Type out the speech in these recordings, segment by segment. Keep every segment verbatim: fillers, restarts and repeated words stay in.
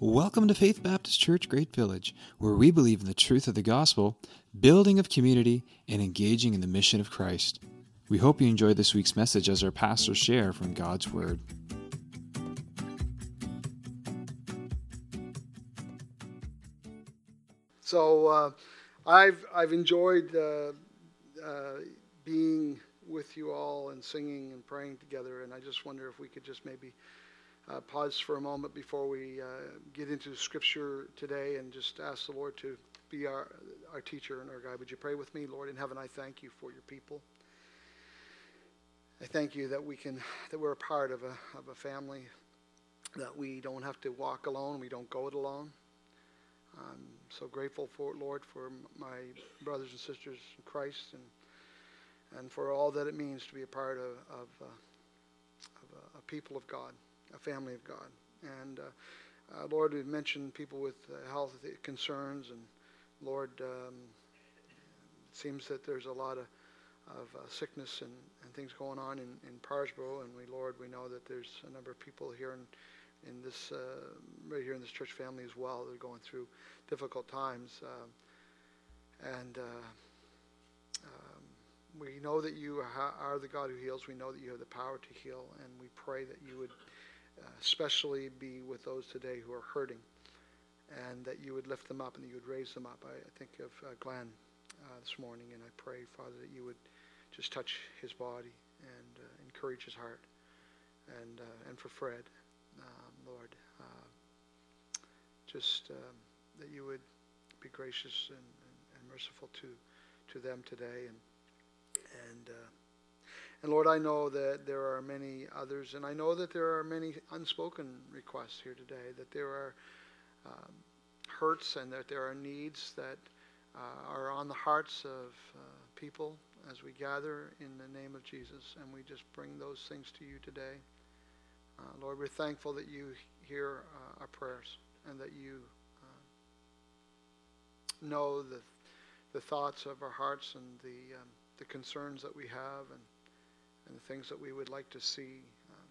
Welcome to Faith Baptist Church, Great Village, where we believe in the truth of the gospel, building of community, and engaging in the mission of Christ. We hope you enjoy this week's message as our pastors share from God's Word. So uh, I've I've enjoyed uh, uh, being with you all and singing and praying together, and I just wonder if we could just maybe Uh, pause for a moment before we uh, get into Scripture today and just ask the Lord to be our our teacher and our guide. Would you pray with me? Lord in heaven, I thank you for your people. I thank you that we can that we're a part of a of a family, that we don't have to walk alone. We don't go it alone. I'm so grateful for it, Lord, for my brothers and sisters in Christ and and for all that it means to be a part of of, uh, of a, a people of God. A family of God. And uh, uh, Lord, we've mentioned people with uh, health concerns, and Lord, um, it seems that there's a lot of, of uh, sickness and, and things going on in, in Parsborough, and we, Lord, we know that there's a number of people here in, in this, uh, right here in this church family as well, that are going through difficult times. Uh, and uh, um, we know that you are the God who heals. We know that you have the power to heal, and we pray that you would Uh, especially be with those today who are hurting, and that you would lift them up and that you would raise them up. I, I think of uh, Glenn uh, this morning, and I pray, Father, that you would just touch his body and uh, encourage his heart. And uh, and for Fred, um, Lord, uh, just um, that you would be gracious and, and, and merciful to to them today, and and. Uh, And Lord, I know that there are many others, and I know that there are many unspoken requests here today, that there are um, hurts and that there are needs that uh, are on the hearts of uh, people as we gather in the name of Jesus, and we just bring those things to you today. Uh, Lord, we're thankful that you hear uh, our prayers and that you uh, know the, the thoughts of our hearts and the, um, the concerns that we have, and and the things that we would like to see um,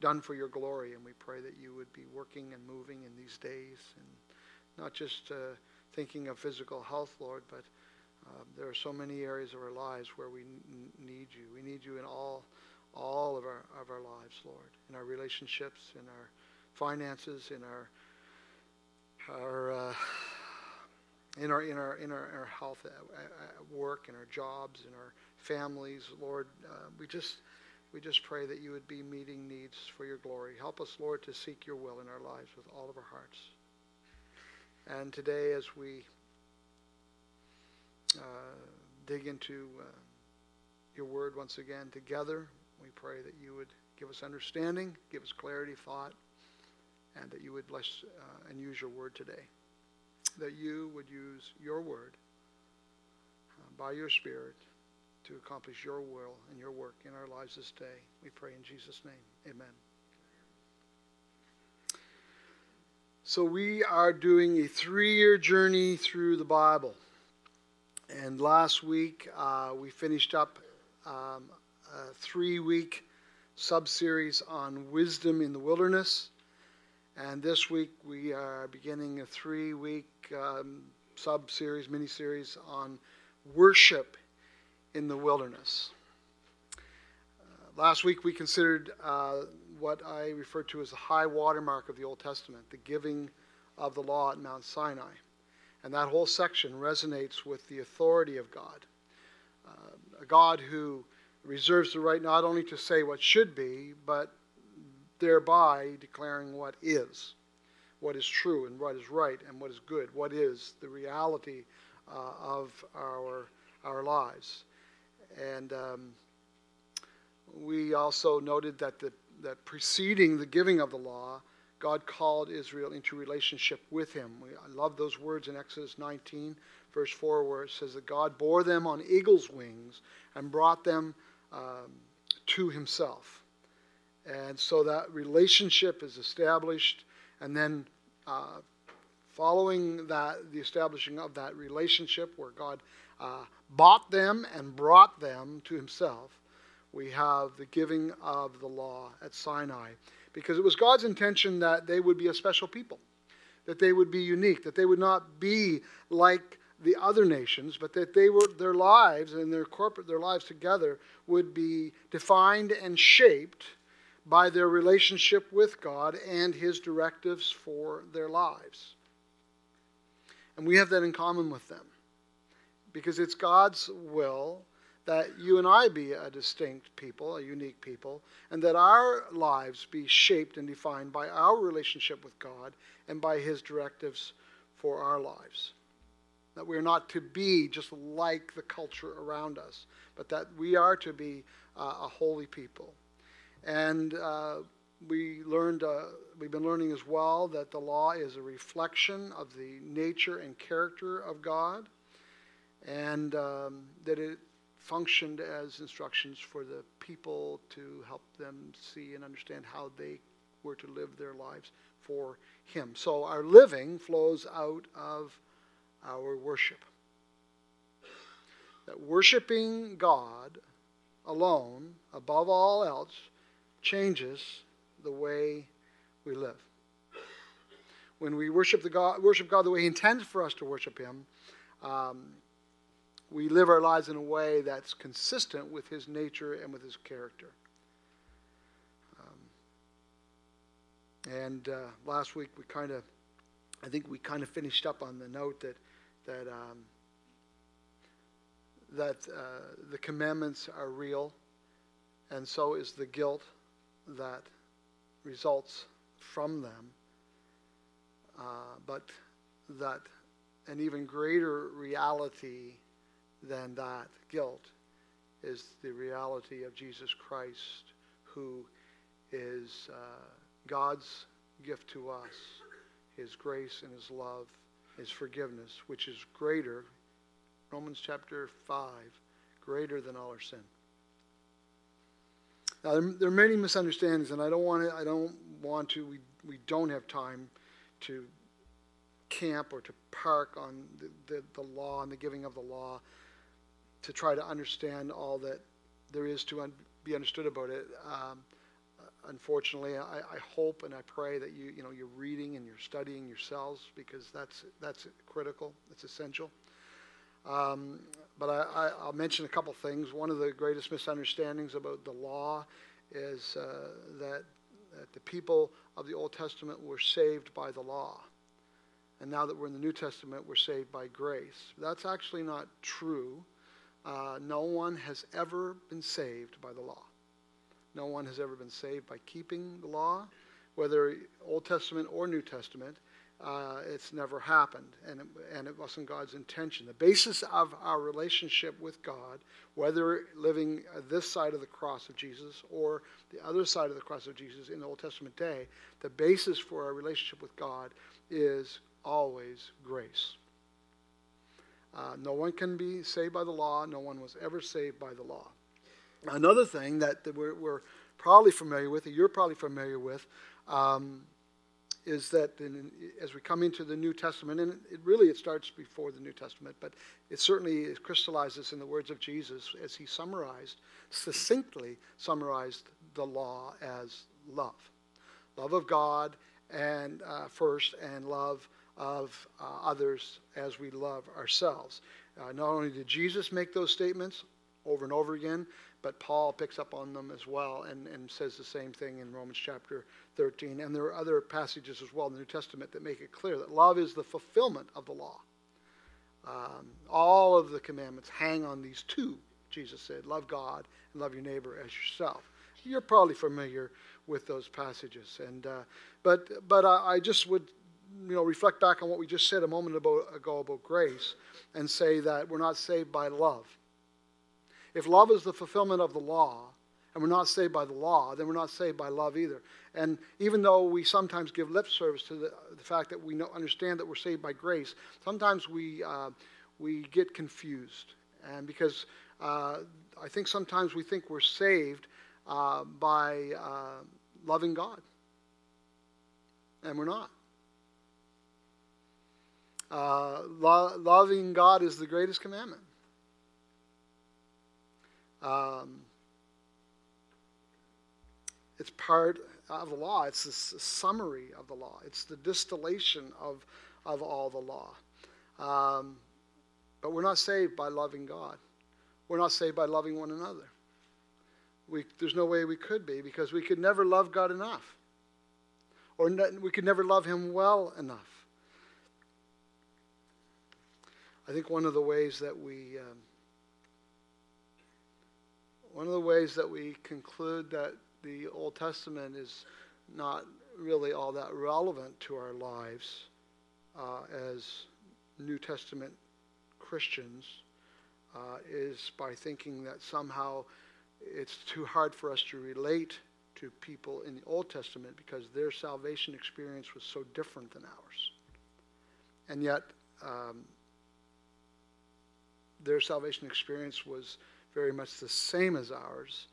done for your glory. And we pray that you would be working and moving in these days, and not just uh, thinking of physical health, Lord, but uh, there are so many areas of our lives where we n- need you. We need you in all all of our of our lives, Lord, in our relationships, in our finances, in our our uh, in our in our in our, our health at, at work, in our jobs, in our families, Lord, uh, we just we just pray that you would be meeting needs for your glory. Help us, Lord, to seek your will in our lives with all of our hearts. And today, as we uh, dig into uh, your word once again together, we pray that you would give us understanding, give us clarity of thought, and that you would bless uh, and use your word today. That you would use your word uh, by your Spirit to accomplish your will and your work in our lives this day. We pray in Jesus' name. Amen. So we are doing a three-year journey through the Bible. And last week uh, we finished up um, a three-week sub-series on wisdom in the wilderness. And this week we are beginning a three-week um, sub-series, mini-series on worship in the wilderness. Uh, last week we considered uh, what I refer to as the high watermark of the Old Testament, the giving of the law at Mount Sinai. And that whole section resonates with the authority of God. Uh, a God who reserves the right not only to say what should be, but thereby declaring what is, what is true and what is right and what is good, what is the reality uh, of our, our lives. And um, we also noted that the, that preceding the giving of the law, God called Israel into relationship with him. We, I love those words in Exodus nineteen, verse four, where it says that God bore them on eagle's wings and brought them um, to himself. And so that relationship is established, and then uh, following that, the establishing of that relationship where God Uh, bought them and brought them to himself, we have the giving of the law at Sinai, because it was God's intention that they would be a special people, that they would be unique, that they would not be like the other nations, but that they were their lives and their corporate their lives together would be defined and shaped by their relationship with God and His directives for their lives. And we have that in common with them, because it's God's will that you and I be a distinct people, a unique people, and that our lives be shaped and defined by our relationship with God and by His directives for our lives. That we're not to be just like the culture around us, but that we are to be uh, a holy people. And uh, we learned, uh, we've been learning as well that the law is a reflection of the nature and character of God, and um, that it functioned as instructions for the people to help them see and understand how they were to live their lives for Him. So our living flows out of our worship. That worshiping God alone, above all else, changes the way we live. When we worship the God, worship God the way He intends for us to worship Him, um, we live our lives in a way that's consistent with His nature and with His character. Um, and uh, last week we kind of, I think we kind of finished up on the note that that um, that uh, the commandments are real, and so is the guilt that results from them. Uh, but that an even greater reality than that guilt is the reality of Jesus Christ, who is uh, God's gift to us, His grace and His love, His forgiveness, which is greater, Romans chapter five, greater than all our sin. Now, there are many misunderstandings, and I don't want to, I don't want to, we, we don't have time to camp or to park on the, the, the law and the giving of the law to try to understand all that there is to un- be understood about it. Um, Unfortunately, I, I hope and I pray that you you know you're reading and you're studying yourselves, because that's that's critical. It's essential. Um, but I, I, I'll mention a couple things. One of the greatest misunderstandings about the law is uh, that, that the people of the Old Testament were saved by the law, and now that we're in the New Testament, we're saved by grace. That's actually not true. Uh, no one has ever been saved by the law. No one has ever been saved by keeping the law, whether Old Testament or New Testament. Uh, it's never happened, and it, and it wasn't God's intention. The basis of our relationship with God, whether living this side of the cross of Jesus or the other side of the cross of Jesus in the Old Testament day, the basis for our relationship with God is always grace. Uh, no one can be saved by the law. No one was ever saved by the law. Another thing that we're, we're probably familiar with, or you're probably familiar with, um, is that in, as we come into the New Testament, and it really it starts before the New Testament, but it certainly crystallizes in the words of Jesus as He summarized, succinctly summarized the law as love. Love of God and uh, first, and love of uh, others as we love ourselves. Uh, not only did Jesus make those statements over and over again, but Paul picks up on them as well and, and says the same thing in Romans chapter thirteen. And there are other passages as well in the New Testament that make it clear that love is the fulfillment of the law. Um, all of the commandments hang on these two, Jesus said. Love God and love your neighbor as yourself. You're probably familiar with those passages. And uh, But but I, I just would you know reflect back on what we just said a moment ago about grace and say that we're not saved by love. If love is the fulfillment of the law, and we're not saved by the law, then we're not saved by love either. And even though we sometimes give lip service to the, the fact that we know, understand that we're saved by grace, sometimes we uh, we get confused. And because uh, I think sometimes we think we're saved uh, by uh, loving God, and we're not. Uh, lo- loving God is the greatest commandment. Um, It's part of the law. It's this summary of the law. It's the distillation of, of all the law. Um, but we're not saved by loving God. We're not saved by loving one another. We, there's no way we could be, because we could never love God enough. Or ne- we could never love him well enough. I think one of the ways that we... Um, one of the ways that we conclude that the Old Testament is not really all that relevant to our lives uh, as New Testament Christians uh, is by thinking that somehow it's too hard for us to relate to people in the Old Testament because their salvation experience was so different than ours. And yet, um, their salvation experience was very much the same as ours,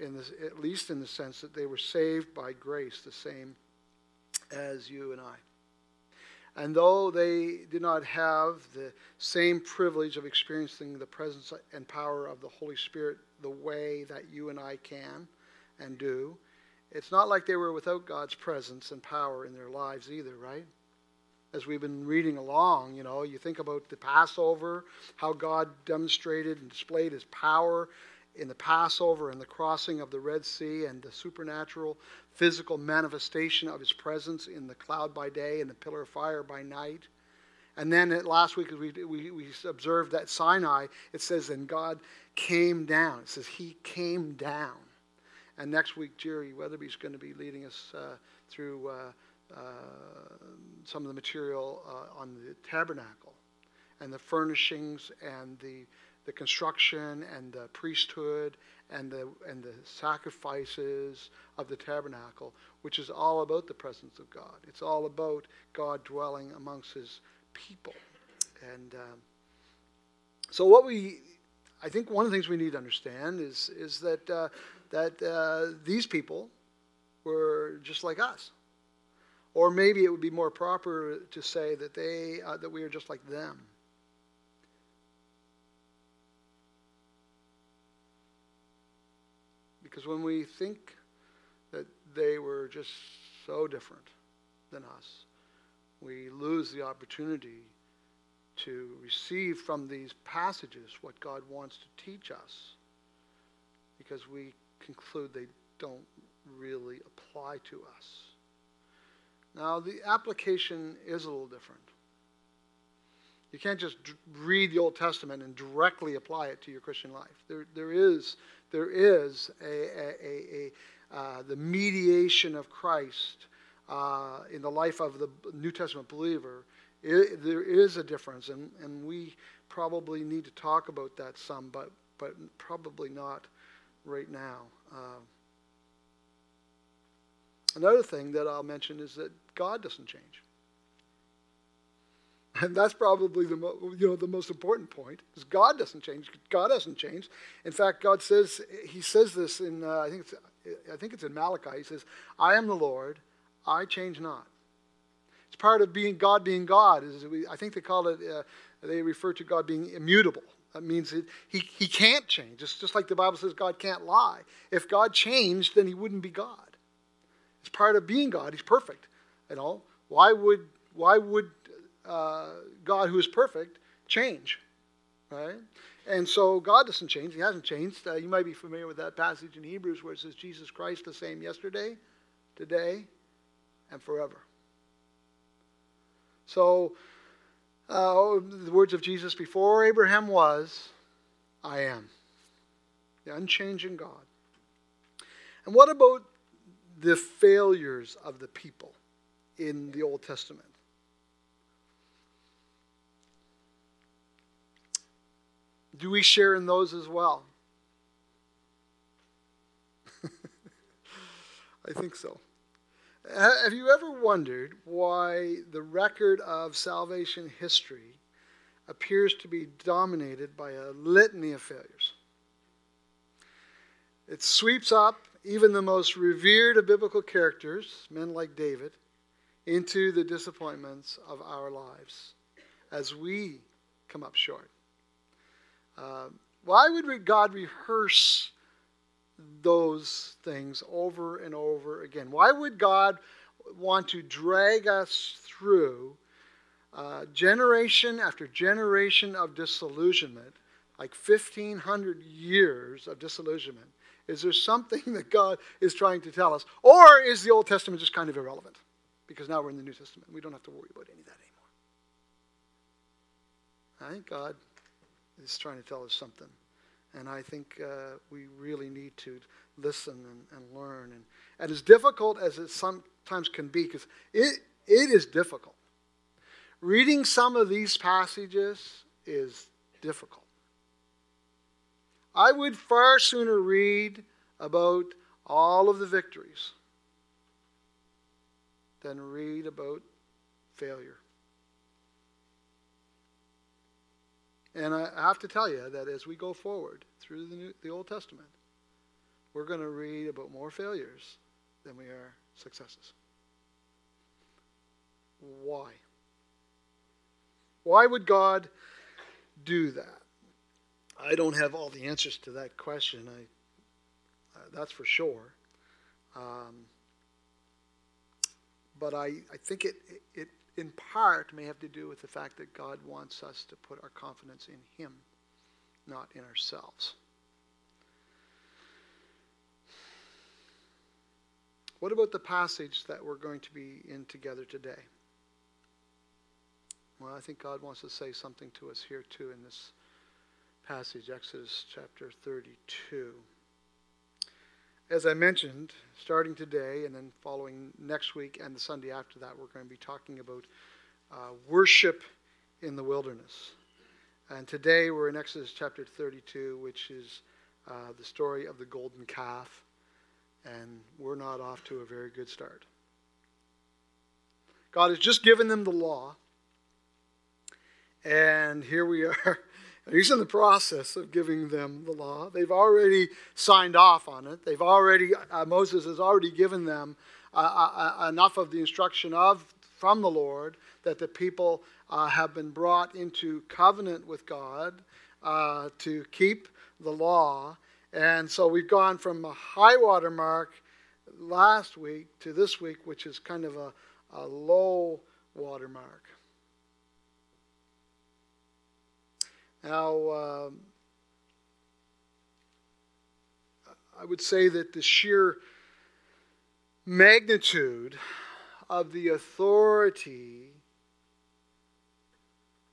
in this, at least in the sense that they were saved by grace, the same as you and I. And though they did not have the same privilege of experiencing the presence and power of the Holy Spirit the way that you and I can and do, it's not like they were without God's presence and power in their lives either, right? As we've been reading along, you know, you think about the Passover, how God demonstrated and displayed his power in the Passover and the crossing of the Red Sea and the supernatural physical manifestation of his presence in the cloud by day and the pillar of fire by night. And then at last week, we, we, we observed that Sinai, it says, and God came down. It says he came down. And next week, Jerry Weatherby's going to be leading us uh, through... Uh, Uh, some of the material uh, on the tabernacle and the furnishings and the the construction and the priesthood and the and the sacrifices of the tabernacle, which is all about the presence of God. It's all about God dwelling amongst his people. And um, so what we I think one of the things we need to understand is is that uh, that uh, these people were just like us. Or maybe it would be more proper to say that they uh, that we are just like them. Because when we think that they were just so different than us, we lose the opportunity to receive from these passages what God wants to teach us, because we conclude they don't really apply to us. Now, the application is a little different. You can't just d- read the Old Testament and directly apply it to your Christian life. There, there is, there is a, a, a, a uh, the mediation of Christ uh, in the life of the New Testament believer. It, there is a difference, and, and we probably need to talk about that some, but but probably not right now. Uh, Another thing that I'll mention is that God doesn't change, and that's probably the mo- you know the most important point is God doesn't change. God doesn't change. In fact, God says He says this in uh, I think it's, I think it's in Malachi. He says, "I am the Lord; I change not." It's part of being God, being God. Is we, I think they call it uh, they refer to God being immutable. That means it, he he can't change. It's just like the Bible says God can't lie. If God changed, then He wouldn't be God. It's part of being God. He's perfect. You know, why would why would uh, God, who is perfect, change, right? And so God doesn't change. He hasn't changed. Uh, you might be familiar with that passage in Hebrews where it says Jesus Christ the same yesterday, today, and forever. So uh, the words of Jesus before Abraham was, "I am," the unchanging God. And what about the failures of the people in the Old Testament? Do we share in those as well? I think so. Have you ever wondered why the record of salvation history appears to be dominated by a litany of failures? It sweeps up even the most revered of biblical characters, men like David, into the disappointments of our lives as we come up short. Uh, why would God rehearse those things over and over again. Why would God want to drag us through uh, generation after generation of disillusionment, like fifteen hundred years of disillusionment? Is there something that God is trying to tell us? Or is the Old Testament just kind of irrelevant? Because now we're in the New Testament. We don't have to worry about any of that anymore. I think God is trying to tell us something. And I think uh, we really need to listen and, and learn. And, and as difficult as it sometimes can be, because it it is difficult. Reading some of these passages is difficult. I would far sooner read about all of the victories than read about failure. And I have to tell you that as we go forward through the, New, the Old Testament, we're going to read about more failures than we are successes. Why? Why would God do that? I don't have all the answers to that question. I, uh, that's for sure. Um, but I, I think it, it, it in part may have to do with the fact that God wants us to put our confidence in Him, not in ourselves. What about the passage that we're going to be in together today? Well, I think God wants to say something to us here too in this passage, Exodus chapter thirty-two. As I mentioned, starting today and then following next week and the Sunday after that, we're going to be talking about uh, worship in the wilderness. And today we're in Exodus chapter thirty-two, which is uh, the story of the golden calf. And we're not off to a very good start. God has just given them the law. And here we are. He's in the process of giving them the law. They've already signed off on it. They've already, uh, Moses has already given them uh, uh, enough of the instruction of from the Lord that the people uh, have been brought into covenant with God uh, to keep the law. And so we've gone from a high water mark last week to this week, which is kind of a, a low water mark. Now, um, I would say that the sheer magnitude of the authority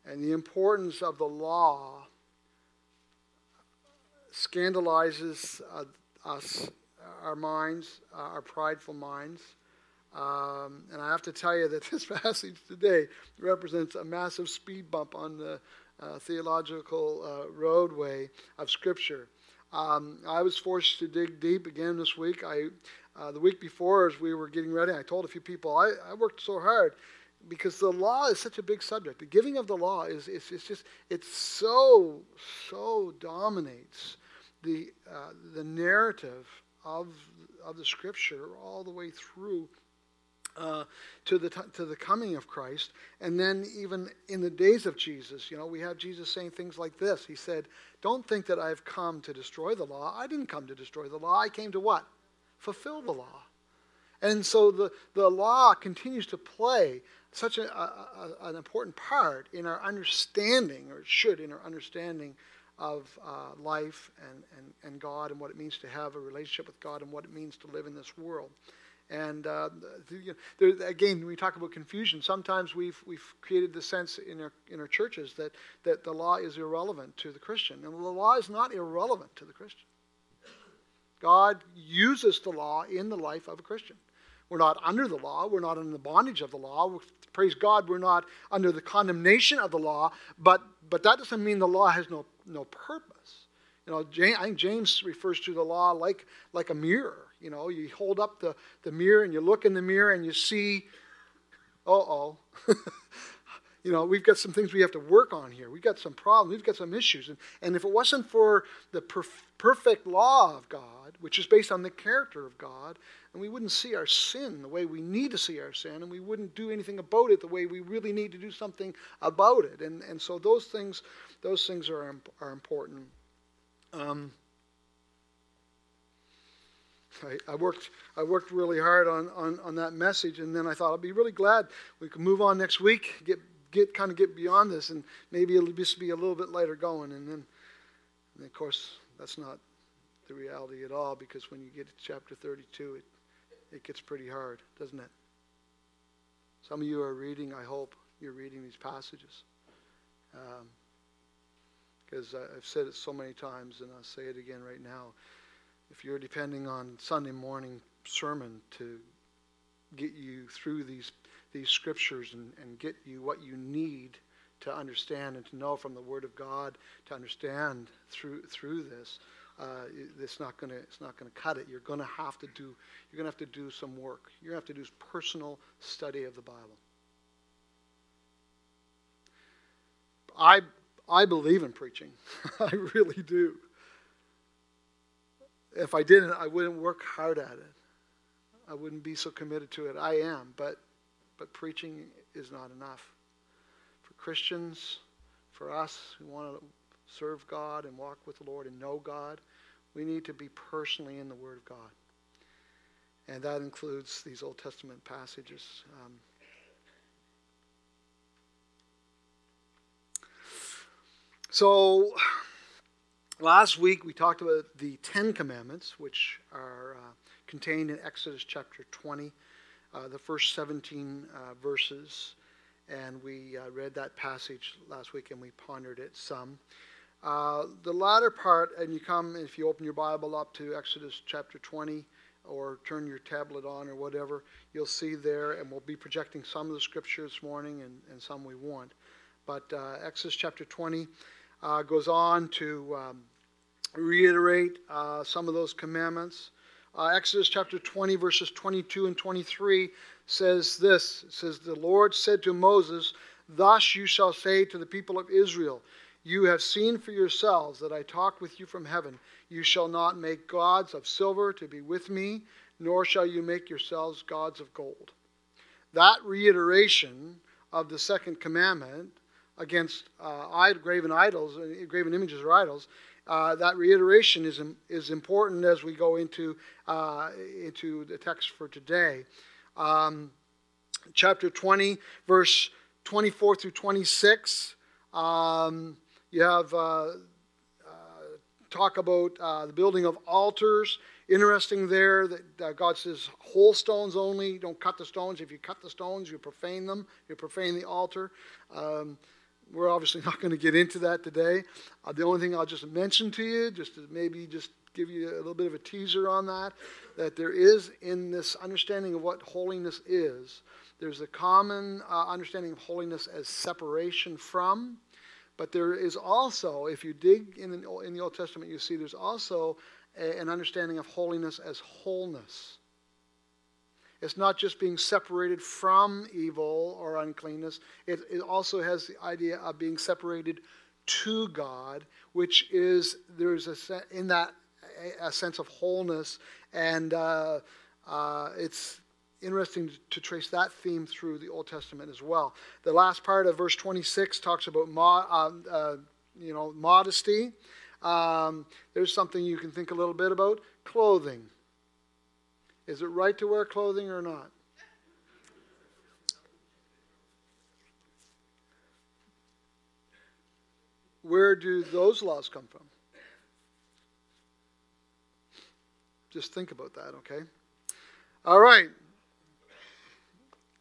and the importance of the law scandalizes uh, us, our minds, uh, our prideful minds. Um, and I have to tell you that this passage today represents a massive speed bump on the Uh, theological uh, roadway of Scripture. Um, I was forced to dig deep again this week. I, uh, the week before, as we were getting ready, I told a few people, I, I worked so hard because the law is such a big subject. The giving of the law is it's, it's just, it so, so dominates the uh, the narrative of of the Scripture all the way through Uh, to the t- to the coming of Christ. And then even in the days of Jesus, you know, we have Jesus saying things like this. He said, don't think that I've come to destroy the law. I didn't come to destroy the law. I came to what? Fulfill the law. And so the, the law continues to play such a, a, a, an important part in our understanding, or it should in our understanding of uh, life and, and, and God and what it means to have a relationship with God and what it means to live in this world. And uh, there, again, when we talk about confusion, sometimes we've we've created the sense in our in our churches that, that the law is irrelevant to the Christian. And the law is not irrelevant to the Christian. God uses the law in the life of a Christian. We're not under the law. We're not in the bondage of the law. We're, praise God, we're not under the condemnation of the law. But but that doesn't mean the law has no no purpose. You know, James, I think James refers to the law like like a mirror. You know, you hold up the, the mirror and you look in the mirror and you see, uh-oh. You know, we've got some things we have to work on here. We've got some problems. We've got some issues. And, and if it wasn't for the perf- perfect law of God, which is based on the character of God, then we wouldn't see our sin the way we need to see our sin, and we wouldn't do anything about it the way we really need to do something about it. And and so those things, those things are, are important. Um I, I worked I worked really hard on, on, on that message, and then I thought I'd be really glad we could move on next week, get get kind of get beyond this, and maybe it'll just be a little bit lighter going. And then, and of course, that's not the reality at all, because when you get to chapter thirty-two, it, it gets pretty hard, doesn't it? Some of you are reading, I hope you're reading these passages. Um, because I've said it so many times, and I'll say it again right now. If you're depending on Sunday morning sermon to get you through these these scriptures and, and get you what you need to understand and to know from the Word of God to understand through through this, uh, it's not gonna it's not gonna cut it. You're gonna have to do you're gonna have to do some work. You're gonna have to do personal study of the Bible. I I believe in preaching. I really do. If I didn't, I wouldn't work hard at it. I wouldn't be so committed to it. I am, but but preaching is not enough. For Christians, for us who want to serve God and walk with the Lord and know God, we need to be personally in the Word of God. And that includes these Old Testament passages. Um, so... Last week, we talked about the Ten Commandments, which are uh, contained in Exodus chapter twenty, uh, the first seventeen uh, verses. And we uh, read that passage last week, and we pondered it some. Uh, the latter part, and you come, if you open your Bible up to Exodus chapter twenty, or turn your tablet on or whatever, you'll see there, and we'll be projecting some of the scripture this morning, and, and some we won't. But uh, Exodus chapter twenty Uh, goes on to um, reiterate uh, some of those commandments. Uh, Exodus chapter twenty, verses twenty-two and twenty-three says this. It says, "The Lord said to Moses, thus you shall say to the people of Israel, you have seen for yourselves that I talk with you from heaven. You shall not make gods of silver to be with me, nor shall you make yourselves gods of gold." That reiteration of the second commandment against uh, graven idols, graven images or idols, uh, that reiteration is is important as we go into uh, into the text for today. Um, chapter twenty, verse twenty-four through twenty-six. Um, you have uh, uh, talk about uh, the building of altars. Interesting there that uh, God says whole stones only. Don't cut the stones. If you cut the stones, you profane them. You profane the altar. Um, We're obviously not going to get into that today. Uh, the only thing I'll just mention to you, just to maybe just give you a little bit of a teaser on that, that there is in this understanding of what holiness is, there's a common uh, understanding of holiness as separation from, but there is also, if you dig in the, in the Old Testament, you see there's also a, an understanding of holiness as wholeness. It's not just being separated from evil or uncleanness. It, it also has the idea of being separated to God, which is, there's a in that a sense of wholeness. And uh, uh, it's interesting to, to trace that theme through the Old Testament as well. The last part of verse twenty-six talks about mo- uh, uh, you know, modesty. Um, there's something you can think a little bit about. Clothing. Is it right to wear clothing or not? Where do those laws come from? Just think about that, okay? All right.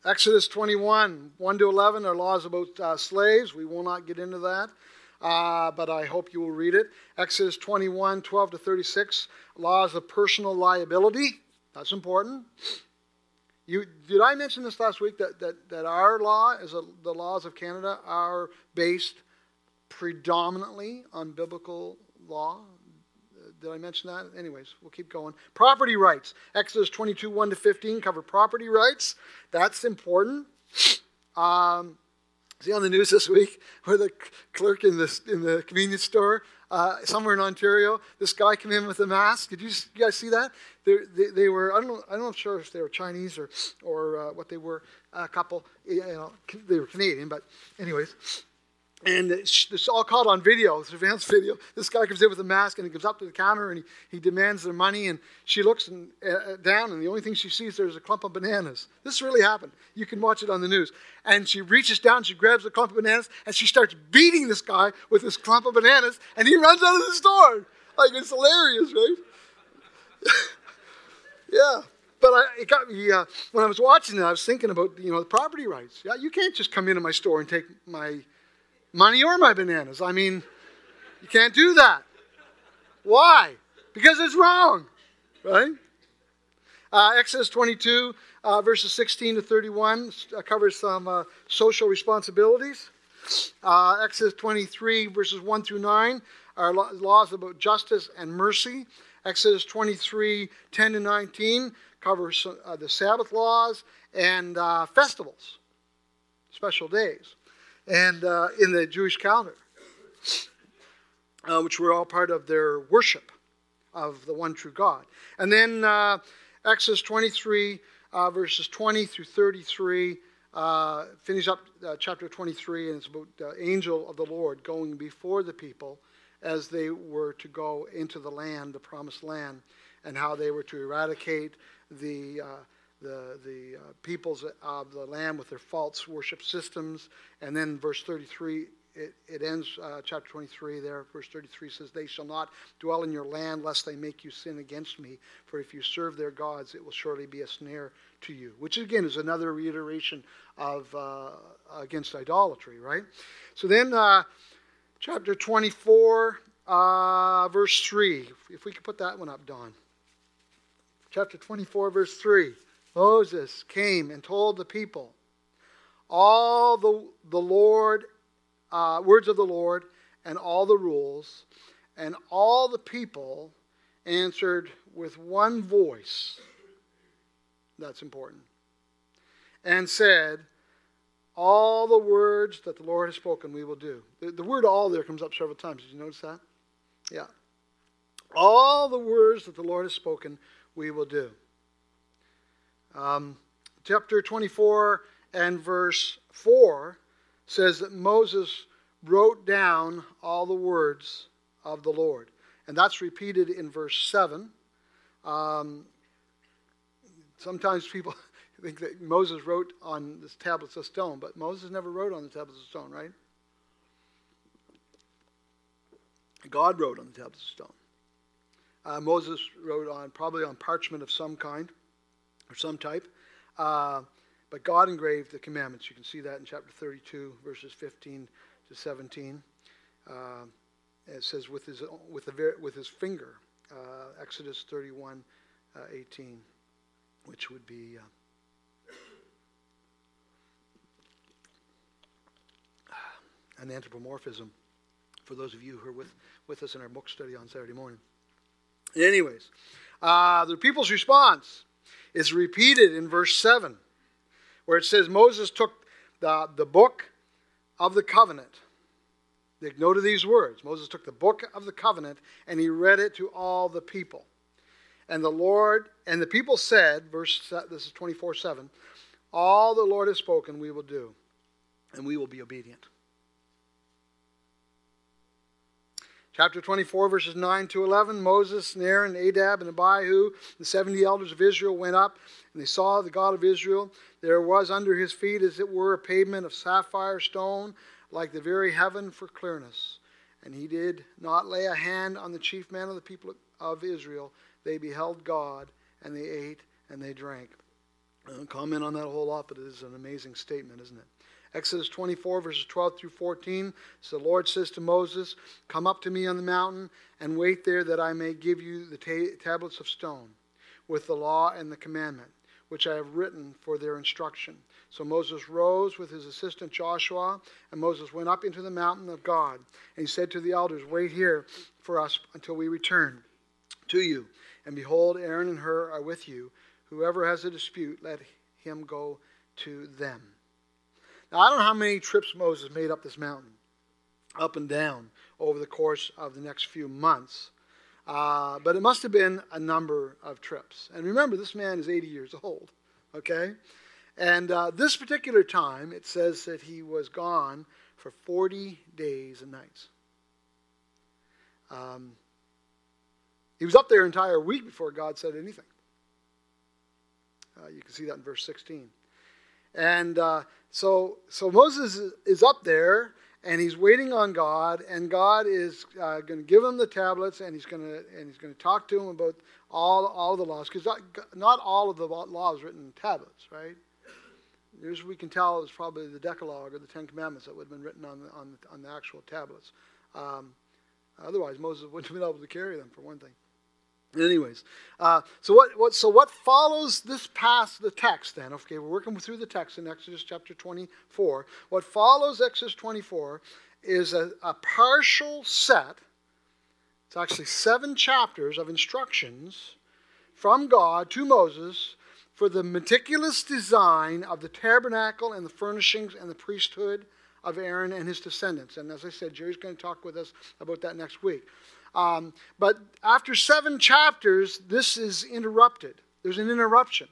Exodus twenty-one, one to eleven are laws about uh, slaves. We will not get into that. Uh, but I hope you will read it. Exodus twenty-one, twelve to thirty-six, laws of personal liability. That's important. You, did I mention this last week that, that, that our law, is a, the laws of Canada, are based predominantly on biblical law? Did I mention that? Anyways, we'll keep going. Property rights. Exodus twenty-two, one to fifteen cover property rights. That's important. Um, see on the news this week where the clerk in the, in the convenience store, Uh, somewhere in Ontario, this guy came in with a mask. Did you, you guys see that? They, they, they were, I don't know, I don't sure if they were Chinese or, or uh, what they were, a couple, you know, they were Canadian, but anyways. And it's all caught on video, surveillance video. This guy comes in with a mask and he comes up to the counter and he, he demands their money. And she looks and, uh, down and the only thing she sees there is a clump of bananas. This really happened. You can watch it on the news. And she reaches down, she grabs a clump of bananas and she starts beating this guy with this clump of bananas and he runs out of the store. Like, it's hilarious, right? Yeah. But I, it got me, uh, when I was watching it, I was thinking about, you know, the property rights. Yeah, you can't just come into my store and take my money or my bananas. I mean, you can't do that. Why? Because it's wrong, right? Uh, Exodus twenty-two, uh, verses sixteen to thirty-one uh, covers some uh, social responsibilities. Uh, Exodus twenty-three, verses one through nine are lo- laws about justice and mercy. Exodus twenty-three, ten to nineteen covers uh, the Sabbath laws and uh, festivals, special days. And uh, in the Jewish calendar, uh, which were all part of their worship of the one true God. And then uh, Exodus twenty-three, uh, verses twenty through thirty-three, uh, finish up uh, chapter twenty-three, and it's about the uh, angel of the Lord going before the people as they were to go into the land, the promised land, and how they were to eradicate the uh the the uh, peoples of the land with their false worship systems. And then verse thirty-three, it, it ends uh, chapter twenty-three there. Verse thirty-three says, "They shall not dwell in your land lest they make you sin against me. For if you serve their gods, it will surely be a snare to you." Which again is another reiteration of uh, against idolatry, right? So then uh, chapter twenty-four, uh, verse three. If we could put that one up, Don. Chapter twenty-four, verse three. Moses came and told the people all the the Lord uh, words of the Lord and all the rules, and all the people answered with one voice. That's important. And said, "All the words that the Lord has spoken, we will do." The, the word "all" there comes up several times. Did you notice that? Yeah. All the words that the Lord has spoken, we will do. Um, chapter twenty-four and verse four says that Moses wrote down all the words of the Lord. And that's repeated in verse seven. Um, sometimes people think that Moses wrote on the tablets of stone, but Moses never wrote on the tablets of stone, right? God wrote on the tablets of stone. Uh, Moses wrote on probably on parchment of some kind. Or some type, uh, but God engraved the commandments. You can see that in chapter thirty-two, verses fifteen to seventeen. Uh, it says with his with the with his finger, uh, Exodus thirty-one, uh, eighteen, which would be uh, an anthropomorphism. For those of you who are with with us in our book study on Saturday morning. Anyways, uh, the people's response is repeated in verse seven, where it says Moses took the, the book of the covenant. They noted these words. Moses took the book of the covenant and he read it to all the people. And the Lord, and the people said, verse this is twenty-four seven, "All the Lord has spoken, we will do, and we will be obedient." Chapter twenty-four, verses nine to eleven, Moses and Aaron, Nadab and Abihu, the seventy elders of Israel went up, and they saw the God of Israel. There was under his feet, as it were, a pavement of sapphire stone, like the very heaven for clearness. And he did not lay a hand on the chief man of the people of Israel. They beheld God, and they ate, and they drank. I don't comment on that a whole lot, but it is an amazing statement, isn't it? Exodus twenty-four, verses twelve through fourteen. So the Lord says to Moses, "Come up to me on the mountain and wait there that I may give you the ta- tablets of stone with the law and the commandment, which I have written for their instruction." So Moses rose with his assistant Joshua, and Moses went up into the mountain of God. And he said to the elders, "Wait here for us until we return to you. And behold, Aaron and Hur are with you. Whoever has a dispute, let him go to them." Now, I don't know how many trips Moses made up this mountain, up and down, over the course of the next few months. Uh, but it must have been a number of trips. And remember, this man is eighty years old, okay? And uh, this particular time, it says that he was gone for forty days and nights. Um, he was up there an entire week before God said anything. Uh, you can see that in verse sixteen. And uh, so, so Moses is up there, and he's waiting on God, and God is uh, going to give him the tablets, and he's going to and he's going to talk to him about all all the laws, because not, not all of the law is written in tablets, right? Here's what we can tell: it was probably the Decalogue or the Ten Commandments that would have been written on the, on the, on the actual tablets. Um, otherwise, Moses wouldn't have been able to carry them, for one thing. Anyways, uh, so what, what so what follows this past the text then? Okay, we're working through the text in Exodus chapter twenty-four. What follows Exodus twenty-four is a, a partial set. It's actually seven chapters of instructions from God to Moses for the meticulous design of the tabernacle and the furnishings and the priesthood of Aaron and his descendants. And as I said, Jerry's going to talk with us about that next week. Um, but after seven chapters, this is interrupted. There's an interruption.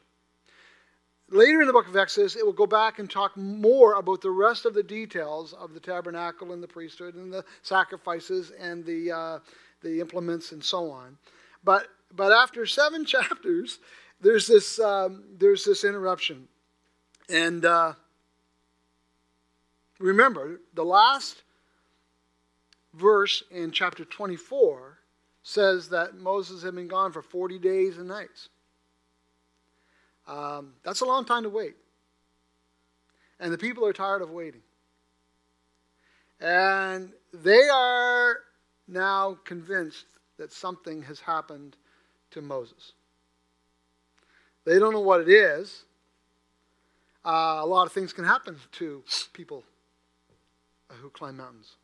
Later in the book of Exodus, it will go back and talk more about the rest of the details of the tabernacle and the priesthood and the sacrifices and the uh, the implements and so on. But but after seven chapters, there's this um, there's this interruption. And uh, remember, the last verse in chapter twenty-four says that Moses had been gone for forty days and nights. Um, that's a long time to wait. And the people are tired of waiting. And they are now convinced that something has happened to Moses. They don't know what it is. Uh, a lot of things can happen to people who climb mountains.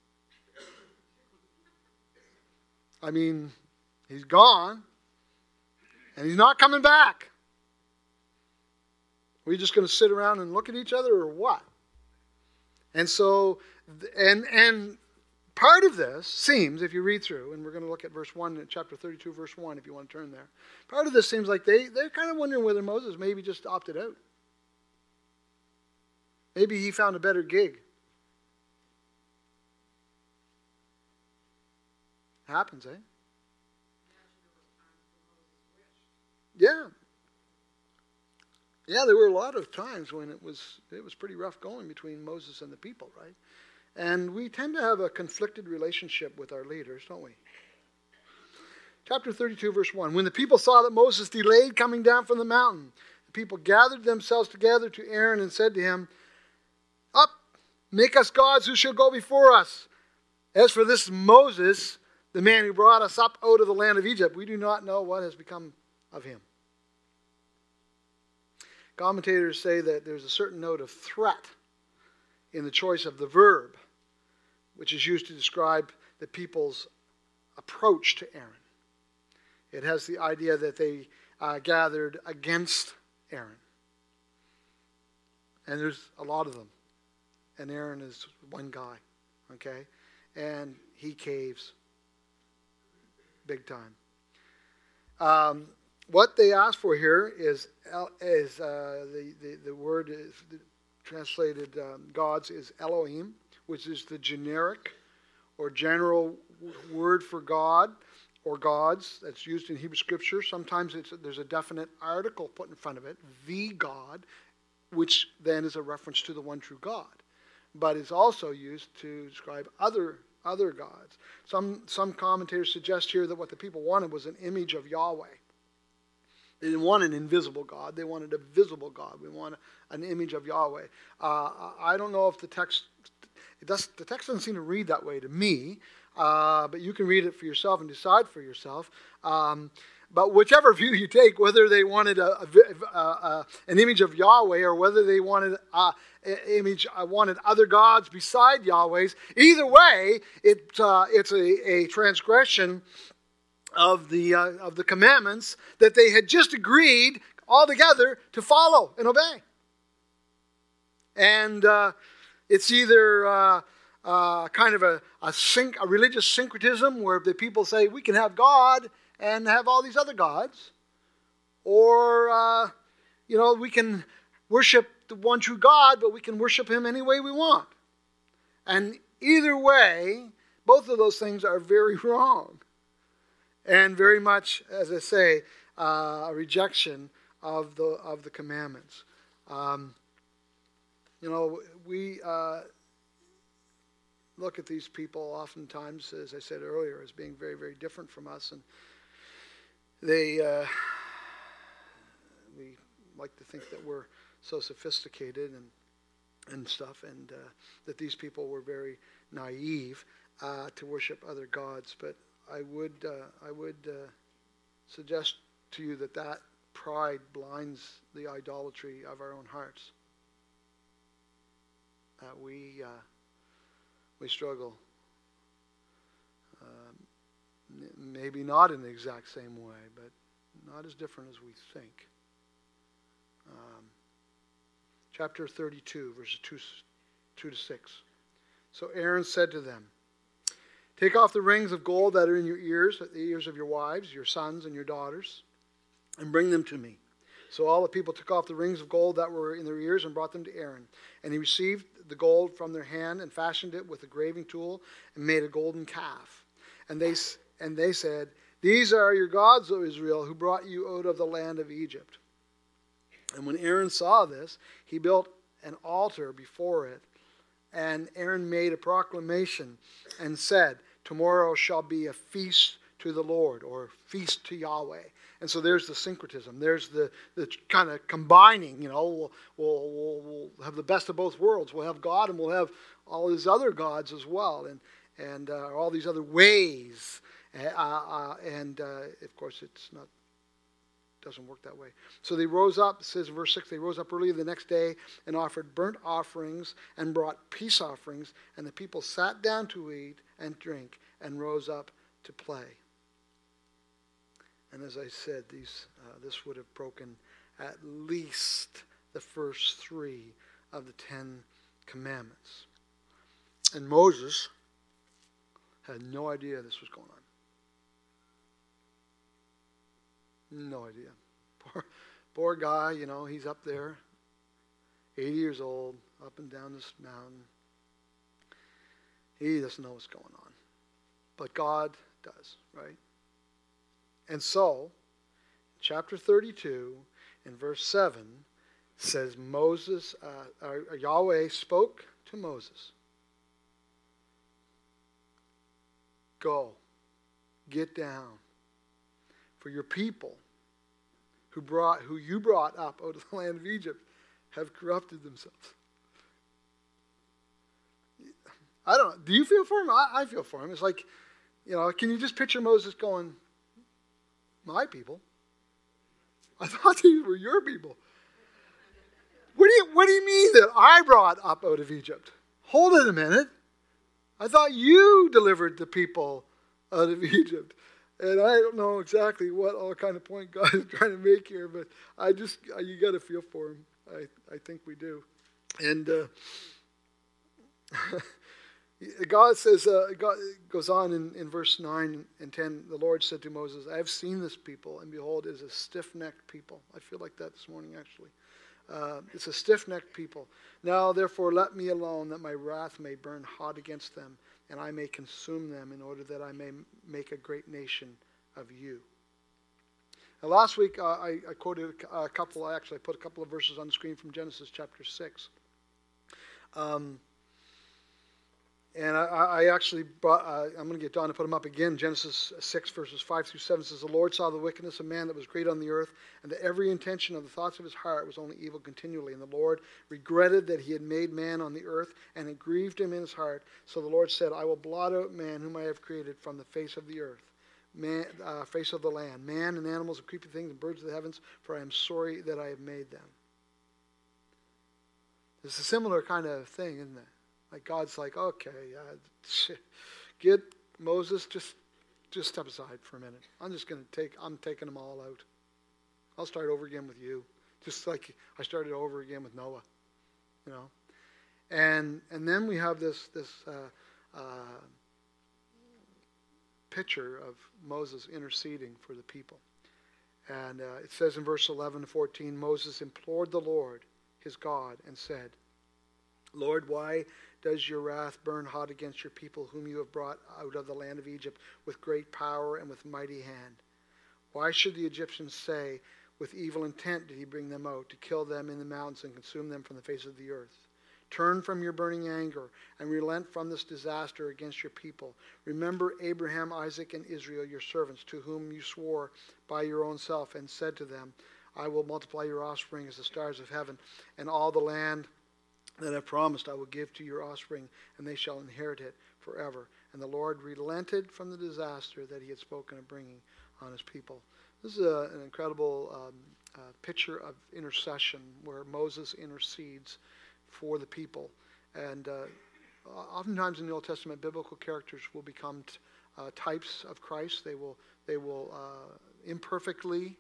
I mean, he's gone, and he's not coming back. Are we just going to sit around and look at each other or what? And so, and and part of this seems, if you read through, and we're going to look at verse one, chapter thirty-two, verse one, if you want to turn there. Part of this seems like they, they're kind of wondering whether Moses maybe just opted out. Maybe he found a better gig. Happens, eh? Yeah. Yeah, there were a lot of times when it was it was pretty rough going between Moses and the people, right? And we tend to have a conflicted relationship with our leaders, don't we? Chapter thirty-two, verse one. When the people saw that Moses delayed coming down from the mountain, the people gathered themselves together to Aaron and said to him, "Up, make us gods who shall go before us. As for this Moses, the man who brought us up out of the land of Egypt, we do not know what has become of him." Commentators say that there's a certain note of threat in the choice of the verb, which is used to describe the people's approach to Aaron. It has the idea that they uh, gathered against Aaron. And there's a lot of them. And Aaron is one guy, okay? And he caves. Big time. Um, what they asked for here is is uh, the, the the word is translated um, gods is Elohim, which is the generic or general word for God or gods that's used in Hebrew Scripture. Sometimes it's, there's a definite article put in front of it, the God, which then is a reference to the one true God, but is also used to describe other. Other gods. Some some commentators suggest here that what the people wanted was an image of Yahweh. They didn't want an invisible God. They wanted a visible God. We want an image of Yahweh. Uh, I don't know if the text, it does, the text doesn't seem to read that way to me, uh, but you can read it for yourself and decide for yourself. Um, but whichever view you take, whether they wanted a, a, a, a, an image of Yahweh or whether they wanted a image, I wanted other gods beside Yahweh's. Either way, it uh, it's a, a transgression of the uh, of the commandments that they had just agreed all together to follow and obey. And uh, it's either uh, uh, kind of a a, sync, a religious syncretism where the people say we can have God and have all these other gods, or uh, you know we can worship the one true God, but we can worship him any way we want. And either way, both of those things are very wrong and very much, as I say, uh, a rejection of the of the commandments. Um, you know, we uh, look at these people oftentimes, as I said earlier, as being very, very different from us, and they uh, we like to think that we're so sophisticated and and stuff, and uh, that these people were very naive uh, to worship other gods. But I would uh, I would uh, suggest to you that that pride blinds the idolatry of our own hearts. Uh, we uh, we struggle, uh, maybe not in the exact same way, but not as different as we think. Um, chapter thirty-two, verses two, two to six. So Aaron said to them, "Take off the rings of gold that are in your ears, at the ears of your wives, your sons, and your daughters, and bring them to me." So all the people took off the rings of gold that were in their ears and brought them to Aaron. And he received the gold from their hand and fashioned it with a graving tool and made a golden calf. And they and they said, "These are your gods, O Israel, who brought you out of the land of Egypt." And when Aaron saw this, he built an altar before it. And Aaron made a proclamation and said, "Tomorrow shall be a feast to the Lord," or feast to Yahweh. And so there's the syncretism. There's the, the kind of combining, you know, we'll, we'll, we'll, we'll have the best of both worlds. We'll have God and we'll have all these other gods as well, and and uh, all these other ways. Uh, uh, and, uh, of course, it's not, doesn't work that way. So they rose up, it says in verse six, they rose up early the next day and offered burnt offerings and brought peace offerings. And the people sat down to eat and drink and rose up to play. And as I said, these uh, this would have broken at least the first three of the Ten Commandments. And Moses had no idea this was going on. No idea. Poor, poor guy, you know, he's up there, eighty years old, up and down this mountain. He doesn't know what's going on. But God does, right? And so, chapter thirty-two, in verse seven, says Moses, uh, uh, Yahweh spoke to Moses. "Go, get down, for your people, who brought, who you brought up out of the land of Egypt, have corrupted themselves." I don't know. Do you feel for him? I, I feel for him. It's like, you know, can you just picture Moses going, "My people? I thought these were your people. What do you what do you mean that I brought up out of Egypt? Hold it a minute. I thought you delivered the people out of Egypt." And I don't know exactly what all kind of point God is trying to make here, but I just, you got to feel for him. I, I think we do. And uh, God says, uh, God goes on in, in verse nine and ten, the Lord said to Moses, "I have seen this people, and behold, it is a stiff-necked people." I feel like that this morning, actually. Uh, it's a stiff-necked people. "Now, therefore, let me alone, that my wrath may burn hot against them, and I may consume them, in order that I may make a great nation of you." Now, last week, uh, I, I quoted a couple, I actually put a couple of verses on the screen from Genesis chapter six. Um. And I, I actually, brought, uh, I'm going to get Don to put them up again. Genesis six, verses five through seven says, "The Lord saw the wickedness of man that was great on the earth, and that every intention of the thoughts of his heart was only evil continually. And the Lord regretted that he had made man on the earth, and it grieved him in his heart. So the Lord said, I will blot out man whom I have created from the face of the earth, man, uh, face of the land, man and animals and creeping things and birds of the heavens, for I am sorry that I have made them." It's a similar kind of thing, isn't it? Like God's like, okay, uh, get Moses, just just step aside for a minute. I'm just going to take, I'm taking them all out. I'll start over again with you. Just like I started over again with Noah, you know. And and then we have this, this uh, uh, picture of Moses interceding for the people. And uh, it says in verse eleven to fourteen, Moses implored the Lord, his God, and said, Lord, why does your wrath burn hot against your people whom you have brought out of the land of Egypt with great power and with mighty hand? Why should the Egyptians say, with evil intent did he bring them out, to kill them in the mountains and consume them from the face of the earth? Turn from your burning anger and relent from this disaster against your people. Remember Abraham, Isaac, and Israel, your servants, to whom you swore by your own self and said to them, I will multiply your offspring as the stars of heaven, and all the land that I promised I will give to your offspring, and they shall inherit it forever. And the Lord relented from the disaster that he had spoken of bringing on his people. This is a, an incredible um, uh, picture of intercession, where Moses intercedes for the people. And uh, oftentimes in the Old Testament, biblical characters will become t- uh, types of Christ. They will they will uh, imperfectly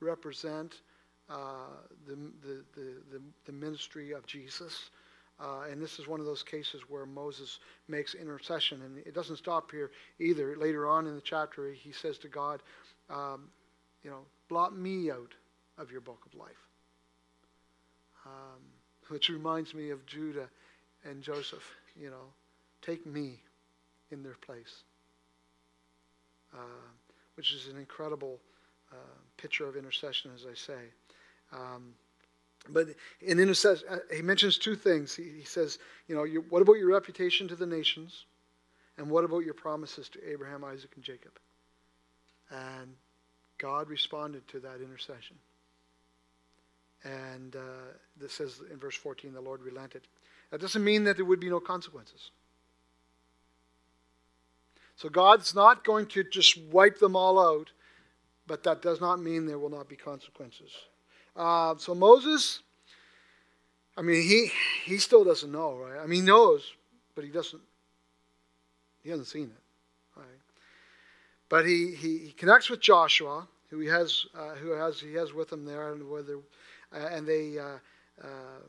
represent uh, the, the, the, the ministry of Jesus. Uh, and this is one of those cases where Moses makes intercession. And it doesn't stop here either. Later on in the chapter, he says to God, um, you know, blot me out of your book of life. Um, which reminds me of Judah and Joseph, you know, take me in their place, uh, which is an incredible uh, picture of intercession, as I say. Um, but in intercession, he mentions two things. He, he says, you know, you, what about your reputation to the nations, and what about your promises to Abraham, Isaac, and Jacob? And God responded to that intercession. And uh, this says in verse fourteen, the Lord relented. That doesn't mean that there would be no consequences. So God's not going to just wipe them all out, but that does not mean there will not be consequences. Uh, so Moses, I mean, he he still doesn't know, right? I mean, he knows, but he doesn't. He hasn't seen it, right? But he he, he connects with Joshua, who he has uh, who has he has with him there, and whether. Uh, and they, uh, uh,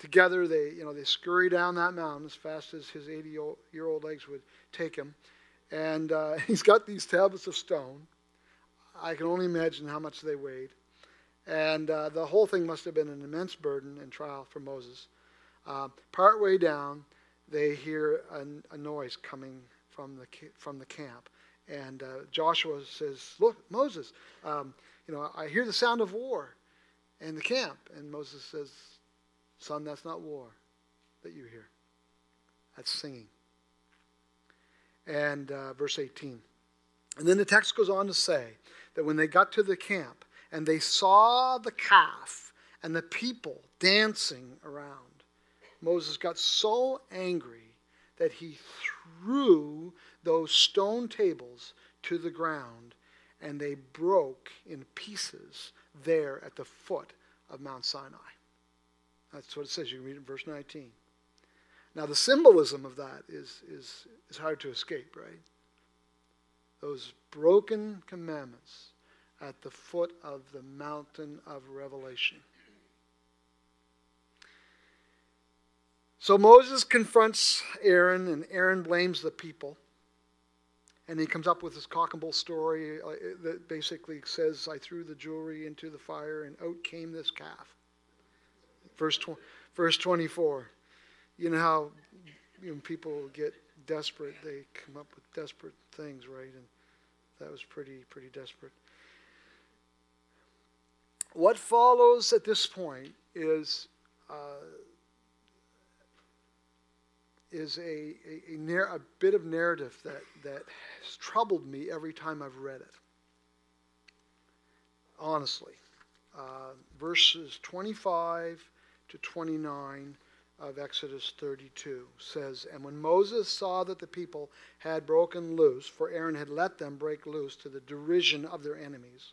together, they, you know, they scurry down that mountain as fast as his eighty-year-old legs would take him. And uh, he's got these tablets of stone. I can only imagine how much they weighed. And uh, the whole thing must have been an immense burden and trial for Moses. Uh, partway down, they hear a, a noise coming from the from the camp. And uh, Joshua says, "Look, Moses, um, you know, I hear the sound of war in the camp." And Moses says, "Son, that's not war that you hear. That's singing." And uh, verse eighteen. And then the text goes on to say that when they got to the camp and they saw the calf and the people dancing around, Moses got so angry that he threw those stone tables to the ground, and they broke in pieces there at the foot of Mount Sinai. That's what it says. You can read it in verse nineteen. Now the symbolism of that is is is hard to escape, right? Those broken commandments at the foot of the mountain of revelation. So Moses confronts Aaron, and Aaron blames the people. And he comes up with this cock and bull story that basically says, I threw the jewelry into the fire and out came this calf. Verse, tw- verse twenty-four. You know how you know, people get desperate. They come up with desperate things, right? And that was pretty, pretty desperate. What follows at this point is uh, is a a, a, nar- a bit of narrative that, that has troubled me every time I've read it. Honestly. Uh, verses twenty-five to twenty-nine of Exodus thirty-two says, "And when Moses saw that the people had broken loose, for Aaron had let them break loose to the derision of their enemies,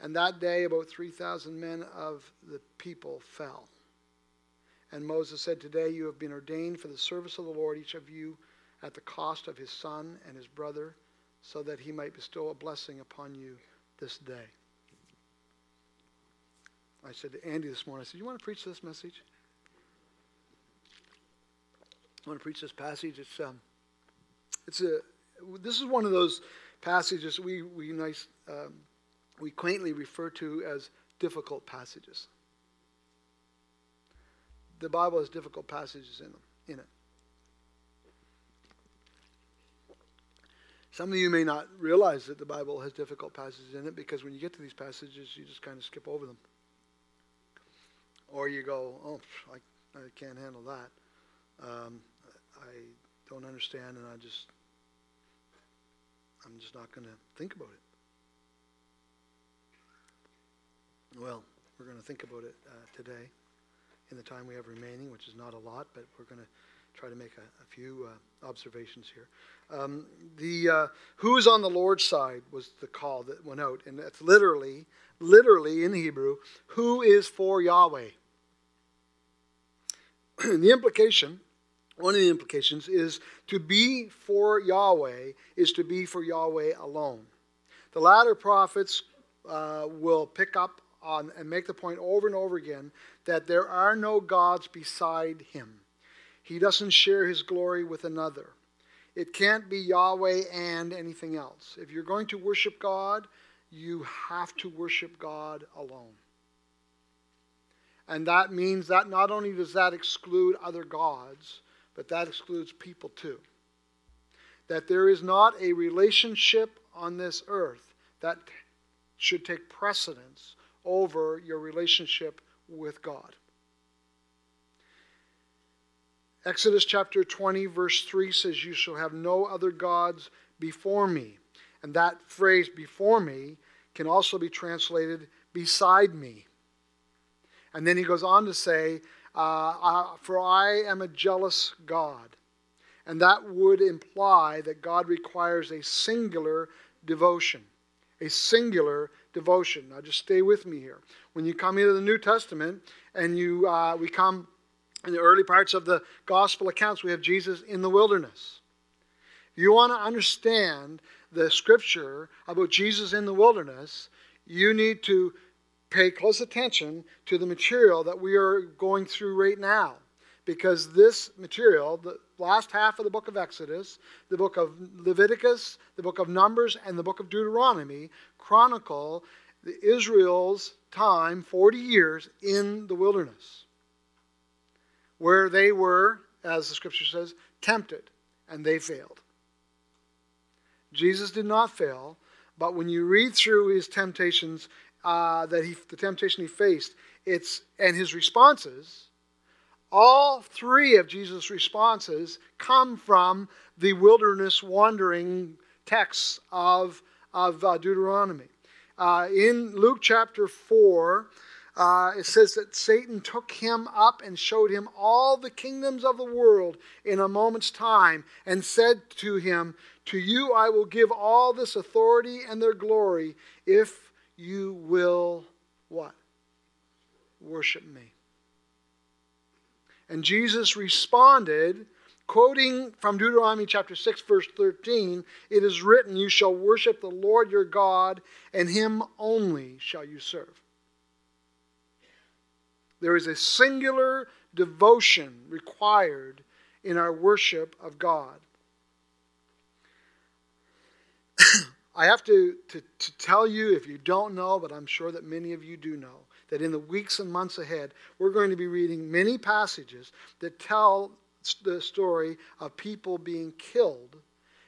and that day about three thousand men of the people fell. And Moses said, 'Today you have been ordained for the service of the Lord, each of you at the cost of his son and his brother, so that he might bestow a blessing upon you this day. I said to Andy this morning, I said, you want to preach this message? I want to preach this passage. It's um, it's a. This is one of those passages we we nice um, we quaintly refer to as difficult passages. The Bible has difficult passages in them in it. Some of you may not realize that the Bible has difficult passages in it, because when you get to these passages, you just kind of skip over them. Or you go, oh, I, I can't handle that. Um, I don't understand, and I just, I'm just not going to think about it. Well, we're going to think about it uh, today in the time we have remaining, which is not a lot, but we're going to try to make a, a few uh, observations here. Um, the uh, who is on the Lord's side was the call that went out. And that's literally, literally in Hebrew, who is for Yahweh? And the implication, one of the implications is to be for Yahweh is to be for Yahweh alone. The latter prophets uh, will pick up on and make the point over and over again that there are no gods beside him. He doesn't share his glory with another. It can't be Yahweh and anything else. If you're going to worship God, you have to worship God alone. And that means that not only does that exclude other gods, but that excludes people too. That there is not a relationship on this earth that should take precedence over your relationship with God. Exodus chapter twenty, verse three says, you shall have no other gods before me. And that phrase, before me, can also be translated beside me. And then he goes on to say, uh, uh, for I am a jealous God. And that would imply that God requires a singular devotion. A singular devotion. Now just stay with me here. When you come into the New Testament, and you uh, we come... in the early parts of the gospel accounts, we have Jesus in the wilderness. If you want to understand the scripture about Jesus in the wilderness, you need to pay close attention to the material that we are going through right now. Because this material, the last half of the book of Exodus, the book of Leviticus, the book of Numbers, and the book of Deuteronomy, chronicle the Israel's time, forty years, in the wilderness, where they were, as the scripture says, tempted, and they failed. Jesus did not fail, but when you read through his temptations, uh, that he, the temptation he faced, it's and his responses, all three of Jesus' responses come from the wilderness wandering texts of, of uh, Deuteronomy. Uh, in Luke chapter four, Uh, it says that Satan took him up and showed him all the kingdoms of the world in a moment's time, and said to him, to you I will give all this authority and their glory, if you will, what? Worship me. And Jesus responded, quoting from Deuteronomy chapter six, verse thirteen, it is written, you shall worship the Lord your God, and him only shall you serve. There is a singular devotion required in our worship of God. I have to, to, to tell you, if you don't know, but I'm sure that many of you do know, that in the weeks and months ahead, we're going to be reading many passages that tell the story of people being killed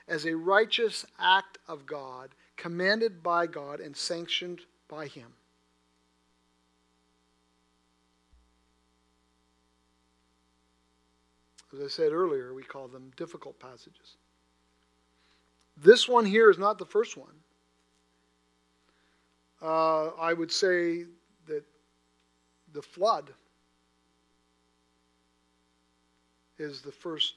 as a righteous act of God, commanded by God and sanctioned by him. As I said earlier, we call them difficult passages. This one here is not the first one. Uh, I would say that the flood is the first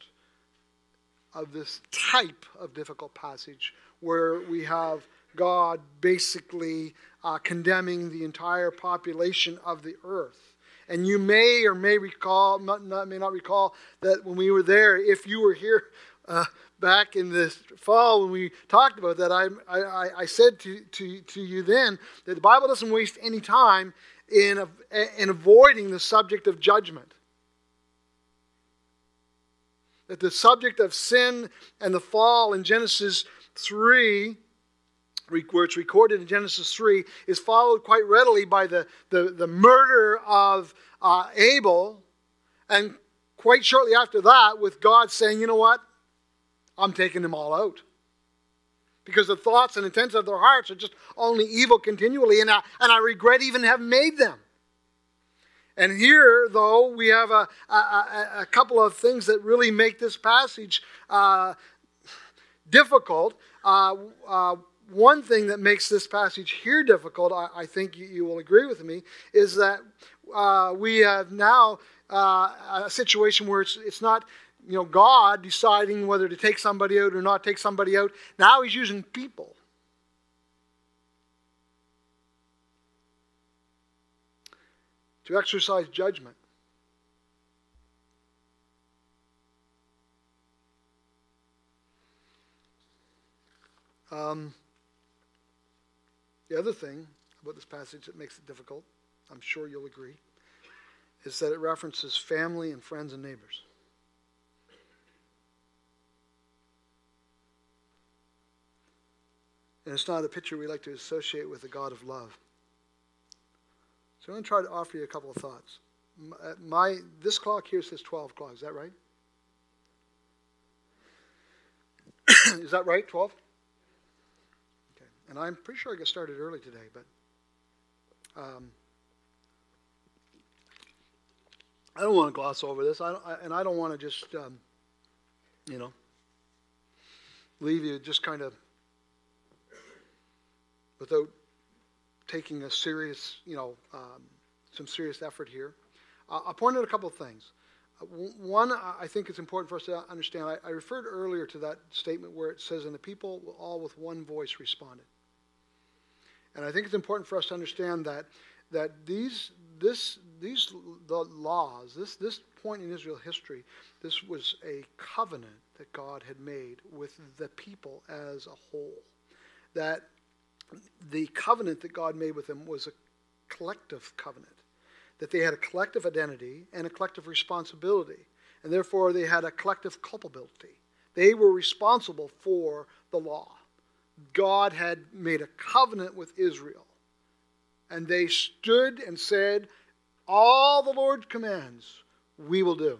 of this type of difficult passage, where we have God basically uh, condemning the entire population of the earth. And you may or may recall, not, not, may not recall, that when we were there, if you were here uh, back in this fall when we talked about that, I I, I said to, to, to you then that the Bible doesn't waste any time in, in avoiding the subject of judgment. That the subject of sin and the fall in Genesis three, where it's recorded in Genesis three, is followed quite readily by the, the, the murder of uh, Abel. And quite shortly after that, with God saying, you know what? I'm taking them all out. Because the thoughts and intents of their hearts are just only evil continually. And I, and I regret even having made them. And here, though, we have a, a, a couple of things that really make this passage uh, difficult. Uh, uh, one thing that makes this passage here difficult, I, I think you, you will agree with me, is that uh, we have now uh, a situation where it's, it's not, you know, God deciding whether to take somebody out or not take somebody out. Now he's using people. To exercise judgment. Um, the other thing about this passage that makes it difficult, I'm sure you'll agree, is that it references family and friends and neighbors. And it's not a picture we like to associate with the God of love. So I'm going to try to offer you a couple of thoughts. My, this clock here says twelve o'clock. Is that right? Is that right, twelve? Okay. And I'm pretty sure I got started early today, but um, I don't want to gloss over this. I, don't, I and I don't want to just, um, you know, leave you just kind of without taking a serious, you know, um, some serious effort here. Uh, I pointed out a couple of things. Uh, w- one, I think it's important for us to understand. I, I referred earlier to that statement where it says, and the people all with one voice responded. And I think it's important for us to understand that that these this these the laws, this this point in Israel history, this was a covenant that God had made with the people as a whole. That the covenant that God made with them was a collective covenant, that they had a collective identity and a collective responsibility, and therefore they had a collective culpability. They were responsible for the law. God had made a covenant with Israel, and they stood and said, all the Lord commands, we will do.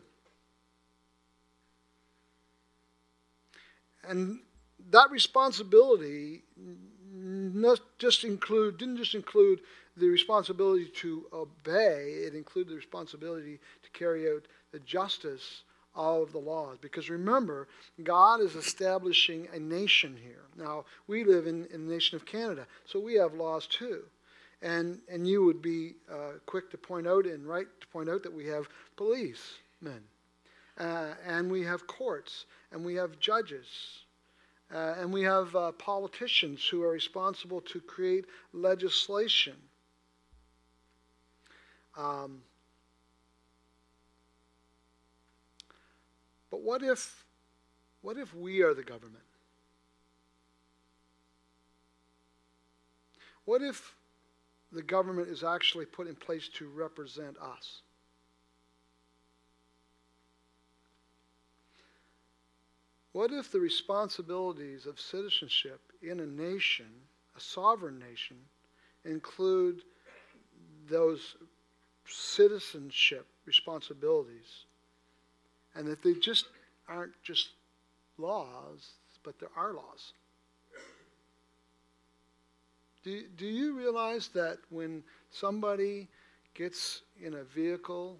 And that responsibility Not just include didn't just include the responsibility to obey, it included the responsibility to carry out the justice of the laws. Because remember, God is establishing a nation here. Now, we live in, in the nation of Canada, so we have laws too. And and you would be uh, quick to point out and right to point out that we have policemen, uh, and we have courts, and we have judges. Uh, and we have uh, politicians who are responsible to create legislation. Um, but what if, what if we are the government? What if the government is actually put in place to represent us? What if the responsibilities of citizenship in a nation, a sovereign nation, include those citizenship responsibilities, and that they just aren't just laws, but there are laws? Do, do you realize that when somebody gets in a vehicle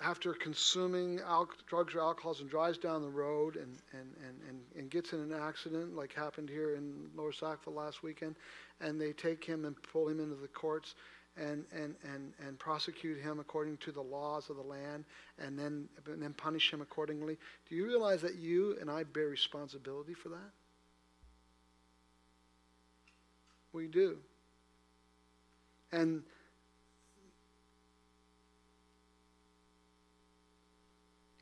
after consuming al- drugs or alcohols and drives down the road and, and, and, and, and gets in an accident like happened here in Lower Sackville last weekend, and they take him and pull him into the courts and and, and, and prosecute him according to the laws of the land and then, and then punish him accordingly? Do you realize that you and I bear responsibility for that? We do. And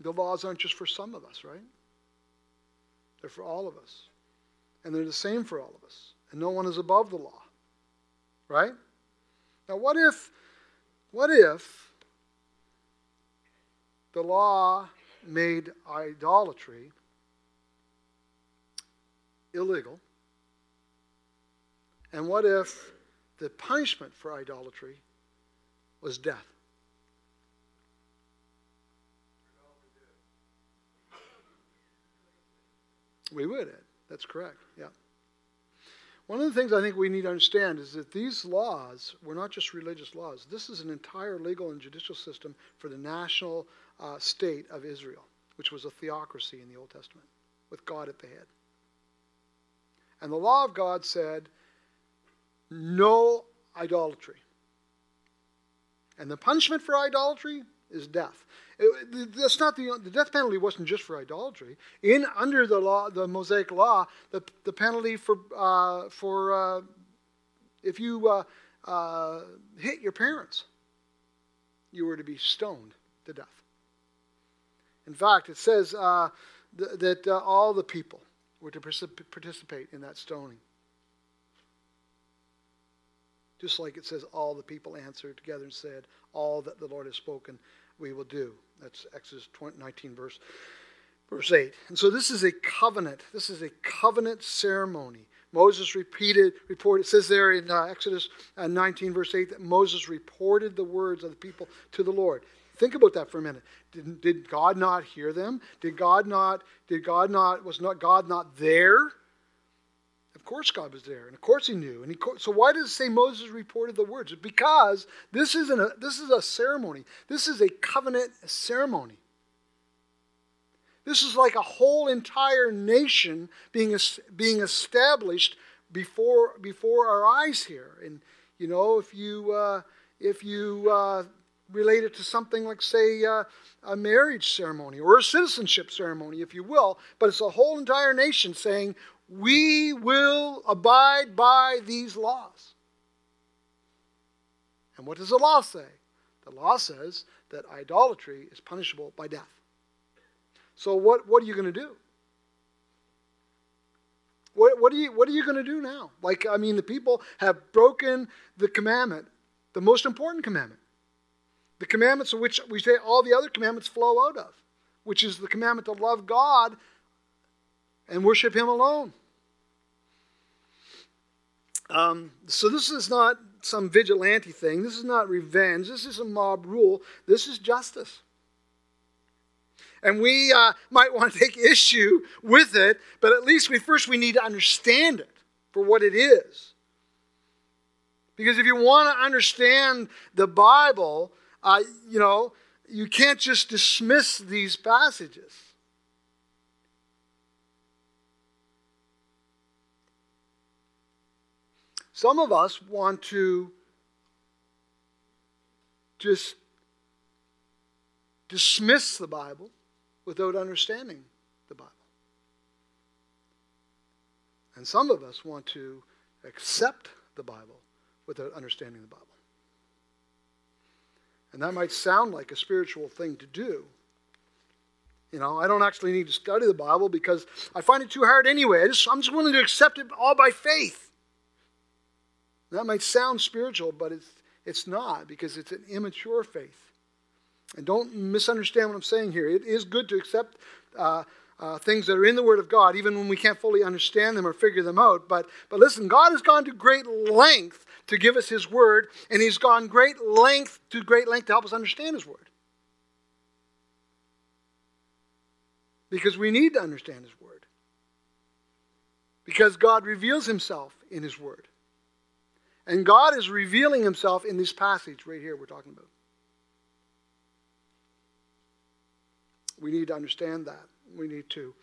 The laws aren't just for some of us, right? They're for all of us. And they're the same for all of us. And no one is above the law, right? Now, what if, what if the law made idolatry illegal? And what if the punishment for idolatry was death? We would, Ed. That's correct, yeah. One of the things I think we need to understand is that these laws were not just religious laws. This is an entire legal and judicial system for the national uh, state of Israel, which was a theocracy in the Old Testament, with God at the head. And the law of God said, no idolatry. And the punishment for idolatry is death. It, that's not the the death penalty wasn't just for idolatry. In under the law, the Mosaic Law, the the penalty for uh, for uh, if you uh, uh, hit your parents, you were to be stoned to death. In fact, it says uh, th- that uh, all the people were to particip- participate in that stoning. Just like it says, all the people answered together and said, all that the Lord has spoken, we will do. That's Exodus nineteen, verse, verse eight. And so this is a covenant. This is a covenant ceremony. Moses repeated, reported, it says there in uh, Exodus nineteen, verse eight, that Moses reported the words of the people to the Lord. Think about that for a minute. Did, did God not hear them? Did God not, did God not, was not God not there? Of course God was there, and of course he knew. And he co- so why does it say Moses reported the words? Because this isn't a this is a ceremony. This is a covenant ceremony. This is like a whole entire nation being being established before before our eyes here. And you know, if you uh, if you uh, relate it to something like, say, uh, a marriage ceremony or a citizenship ceremony, if you will, but it's a whole entire nation saying, we will abide by these laws. And what does the law say? The law says that idolatry is punishable by death. So what, what are you going to do? What, what, are you, what are you going to do now? Like, I mean, the people have broken the commandment, the most important commandment, the commandments of which we say all the other commandments flow out of, which is the commandment to love God and worship him alone. Um, so this is not some vigilante thing. This is not revenge. This isn't mob rule. This is justice. And we uh, might want to take issue with it, but at least we first we need to understand it for what it is. Because if you want to understand the Bible, uh, you know, you can't just dismiss these passages. Some of us want to just dismiss the Bible without understanding the Bible. And some of us want to accept the Bible without understanding the Bible. And that might sound like a spiritual thing to do. You know, I don't actually need to study the Bible because I find it too hard anyway. I just, I'm just willing to accept it all by faith. That might sound spiritual, but it's it's not, because it's an immature faith. And don't misunderstand what I'm saying here. It is good to accept uh, uh, things that are in the Word of God, even when we can't fully understand them or figure them out. But but listen, God has gone to great length to give us His Word, and He's gone great length to great length to help us understand His Word, because we need to understand His Word, because God reveals Himself in His Word. And God is revealing himself in this passage right here we're talking about. We need to understand that. We need to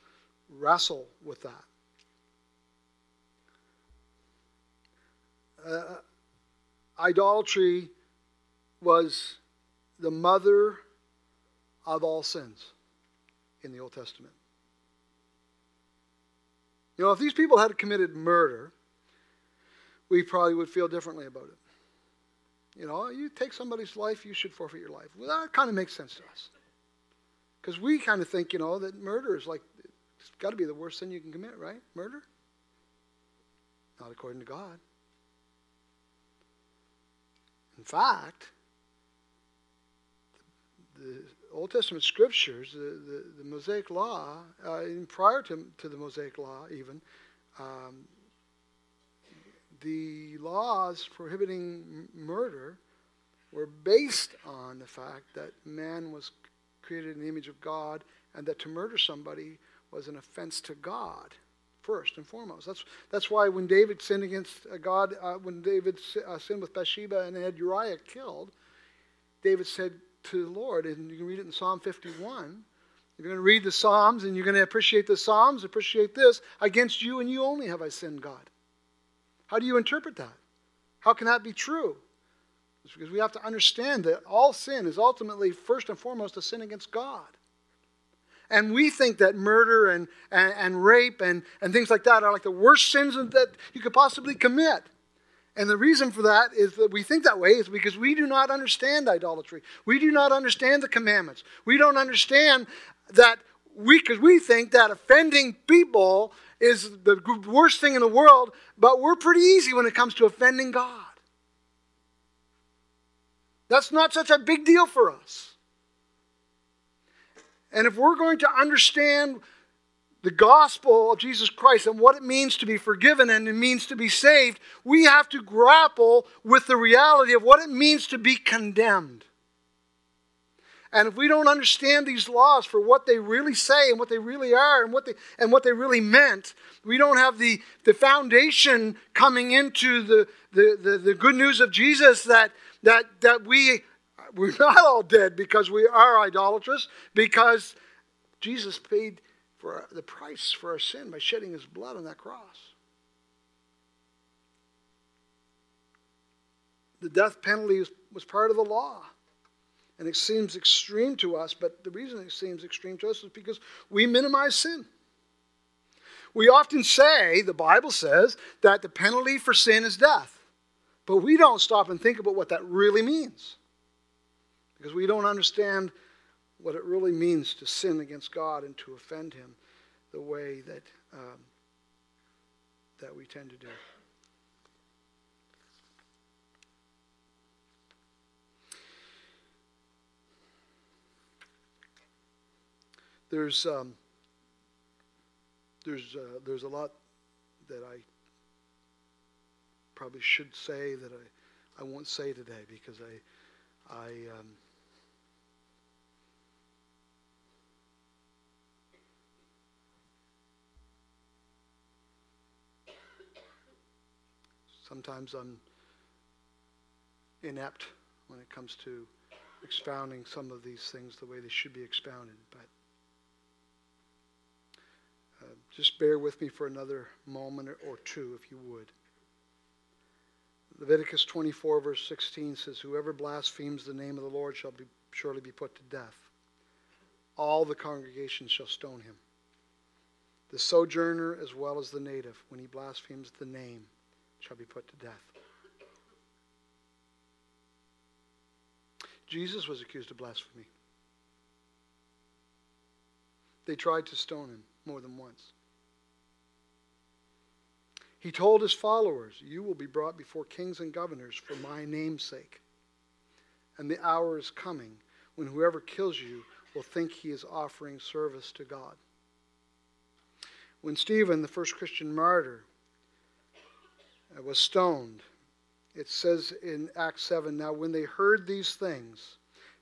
wrestle with that. Uh, idolatry was the mother of all sins in the Old Testament. You know, if these people had committed murder, we probably would feel differently about it. You know, you take somebody's life, you should forfeit your life. Well, that kind of makes sense to us. Because we kind of think, you know, that murder is like, it's got to be the worst sin you can commit, right? Murder? Not according to God. In fact, the Old Testament scriptures, the, the, the Mosaic Law, uh, and prior to, to the Mosaic Law even, um, the laws prohibiting murder were based on the fact that man was created in the image of God, and that to murder somebody was an offense to God, first and foremost. That's that's why when David sinned against God, uh, when David uh, sinned with Bathsheba and had Uriah killed, David said to the Lord, and you can read it in Psalm fifty-one, if you're going to read the Psalms and you're going to appreciate the Psalms, appreciate this, against you and you only have I sinned, God. How do you interpret that? How can that be true? It's because we have to understand that all sin is ultimately, first and foremost, a sin against God. And we think that murder and, and, and rape and, and things like that are like the worst sins that you could possibly commit. And the reason for that is that we think that way is because we do not understand idolatry. We do not understand the commandments. We don't understand that we, because we think that offending people is the worst thing in the world, but we're pretty easy when it comes to offending God. That's not such a big deal for us. And if we're going to understand the gospel of Jesus Christ and what it means to be forgiven and it means to be saved, we have to grapple with the reality of what it means to be condemned. And if we don't understand these laws for what they really say and what they really are and what they and what they really meant, we don't have the, the foundation coming into the, the, the, the good news of Jesus that that that we, we're not all dead because we are idolatrous, because Jesus paid for the price for our sin by shedding his blood on that cross. The death penalty was, was part of the law. And it seems extreme to us, but the reason it seems extreme to us is because we minimize sin. We often say, the Bible says, that the penalty for sin is death. But we don't stop and think about what that really means. Because we don't understand what it really means to sin against God and to offend him the way that, um, that we tend to do. There's um, there's uh, there's a lot that I probably should say that I, I won't say today because I I um, sometimes I'm inept when it comes to expounding some of these things the way they should be expounded, but. Uh, just bear with me for another moment or two, if you would. Leviticus twenty-four, verse sixteen says, whoever blasphemes the name of the Lord shall be surely be put to death. All the congregation shall stone him, the sojourner as well as the native, when he blasphemes the name, shall be put to death. Jesus was accused of blasphemy. They tried to stone him. More than once. He told his followers, you will be brought before kings and governors for my name's sake. And the hour is coming when whoever kills you will think he is offering service to God. When Stephen, the first Christian martyr, was stoned, it says in Acts seven, now when they heard these things,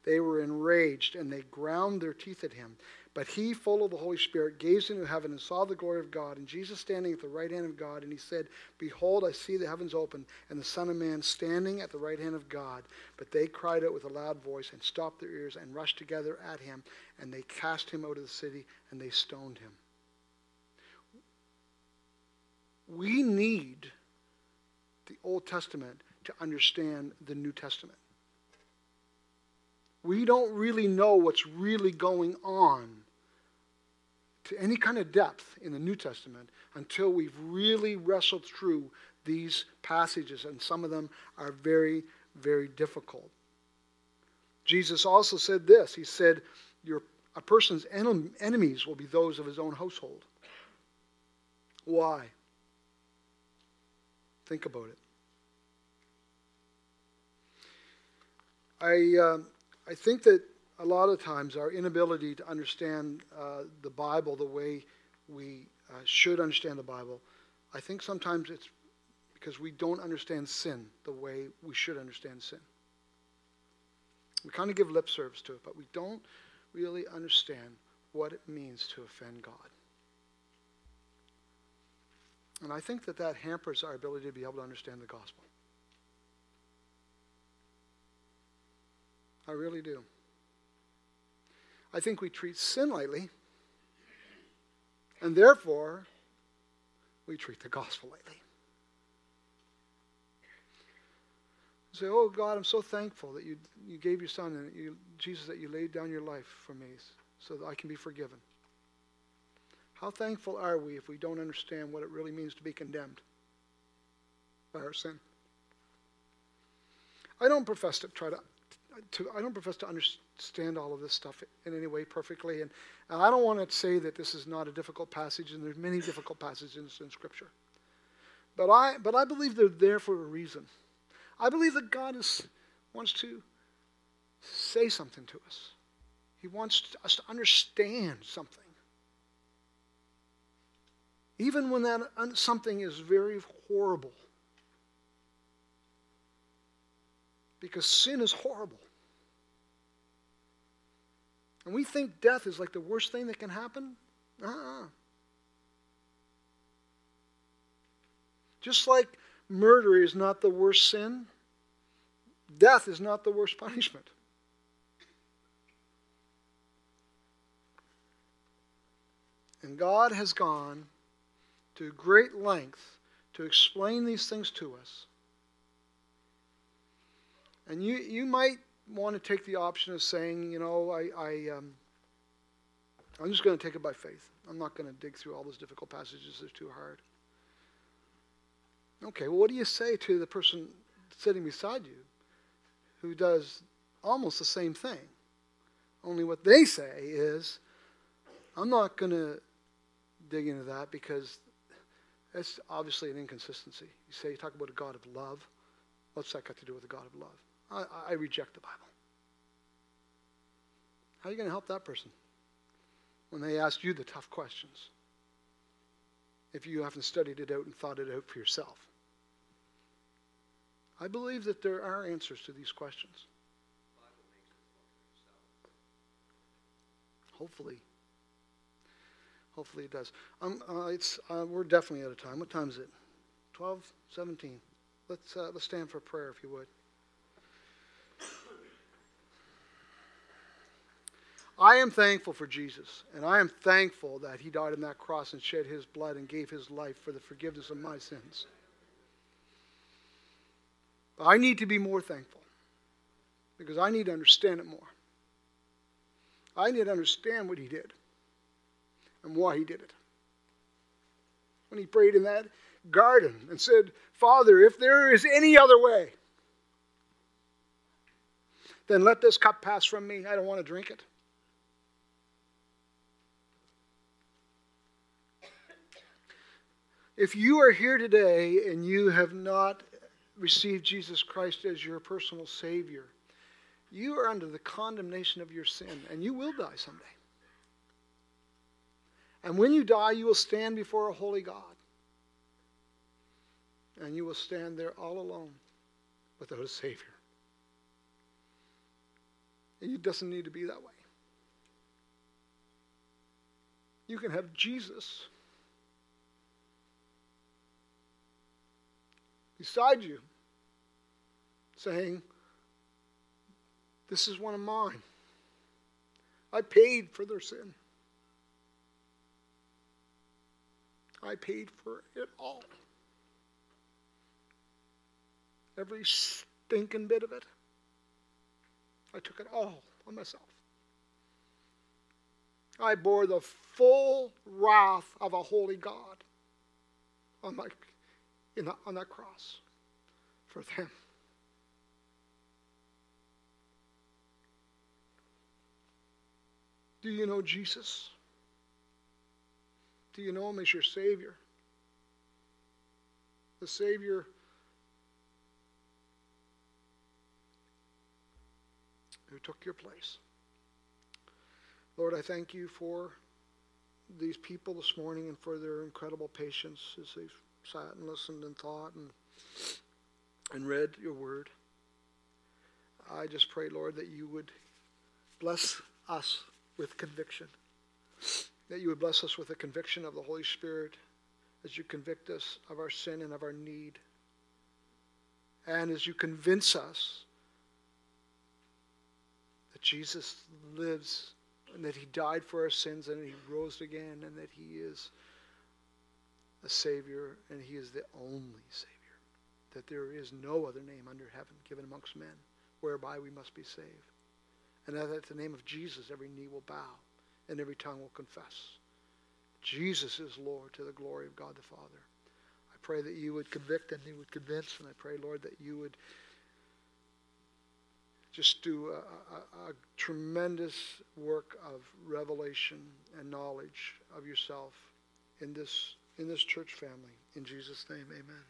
they were enraged and they ground their teeth at him. But he, full of the Holy Spirit, gazed into heaven and saw the glory of God, and Jesus standing at the right hand of God. And he said, behold, I see the heavens open, and the Son of Man standing at the right hand of God. But they cried out with a loud voice and stopped their ears and rushed together at him, and they cast him out of the city, and they stoned him. We need the Old Testament to understand the New Testament. We don't really know what's really going on to any kind of depth in the New Testament until we've really wrestled through these passages, and some of them are very, very difficult. Jesus also said this. He said, your A person's en- enemies will be those of his own household. Why? Think about it. I uh, I think that a lot of times our inability to understand uh, the Bible the way we uh, should understand the Bible, I think sometimes it's because we don't understand sin the way we should understand sin. We kind of give lip service to it, but we don't really understand what it means to offend God. And I think that that hampers our ability to be able to understand the gospel. I really do. I think we treat sin lightly, and therefore, we treat the gospel lightly. Say, oh God, I'm so thankful that you you gave your son, and you, Jesus, that you laid down your life for me so that I can be forgiven. How thankful are we if we don't understand what it really means to be condemned by our sin? I don't profess to try to, to I don't profess to understand all of this stuff in any way perfectly, and, and I don't want to say that this is not a difficult passage, and there's many difficult passages in Scripture. But I but I believe they're there for a reason. I believe that God is, wants to say something to us. He wants us to understand something. Even when that something is very horrible. Because sin is horrible. And we think death is like the worst thing that can happen. Uh-uh. Just like murder is not the worst sin. Death is not the worst punishment. And God has gone to great length to explain these things to us. And you, you might want to take the option of saying, you know, I, I, um, I'm just going to take it by faith. I'm not going to dig through all those difficult passages. They're too hard. Okay, well, what do you say to the person sitting beside you who does almost the same thing? Only what they say is, I'm not going to dig into that because that's obviously an inconsistency. You say you talk about a God of love. What's that got to do with a God of love? I, I reject the Bible. How are you going to help that person when they ask you the tough questions if you haven't studied it out and thought it out for yourself? I believe that there are answers to these questions. Hopefully. Hopefully it does. Um, uh, it's, uh, we're definitely out of time. What time is it? twelve seventeen. Let's, uh, let's stand for prayer, if you would. I am thankful for Jesus, and I am thankful that he died on that cross and shed his blood and gave his life for the forgiveness of my sins. I need to be more thankful because I need to understand it more. I need to understand what he did and why he did it. When he prayed in that garden and said, Father, if there is any other way, then let this cup pass from me. I don't want to drink it. If you are here today and you have not receive Jesus Christ as your personal Savior, you are under the condemnation of your sin, and you will die someday. And when you die, you will stand before a holy God. And you will stand there all alone without a Savior. It doesn't need to be that way. You can have Jesus beside you, saying, this is one of mine. I paid for their sin. I paid for it all. Every stinking bit of it. I took it all on myself. I bore the full wrath of a holy God on my in the, on that cross for them. Do you know Jesus? Do you know him as your Savior? The Savior who took your place. Lord, I thank you for these people this morning and for their incredible patience as they've sat and listened and thought and, and read your word. I just pray, Lord, that you would bless us with conviction, that you would bless us with a conviction of the Holy Spirit as you convict us of our sin and of our need, and as you convince us that Jesus lives and that he died for our sins and he rose again and that he is a Savior and he is the only Savior, that there is no other name under heaven given amongst men whereby we must be saved. And that at the name of Jesus every knee will bow and every tongue will confess. Jesus is Lord, to the glory of God the Father. I pray that you would convict and you would convince, and I pray, Lord, that you would just do a, a, a tremendous work of revelation and knowledge of yourself in this in this church family. In Jesus' name, amen.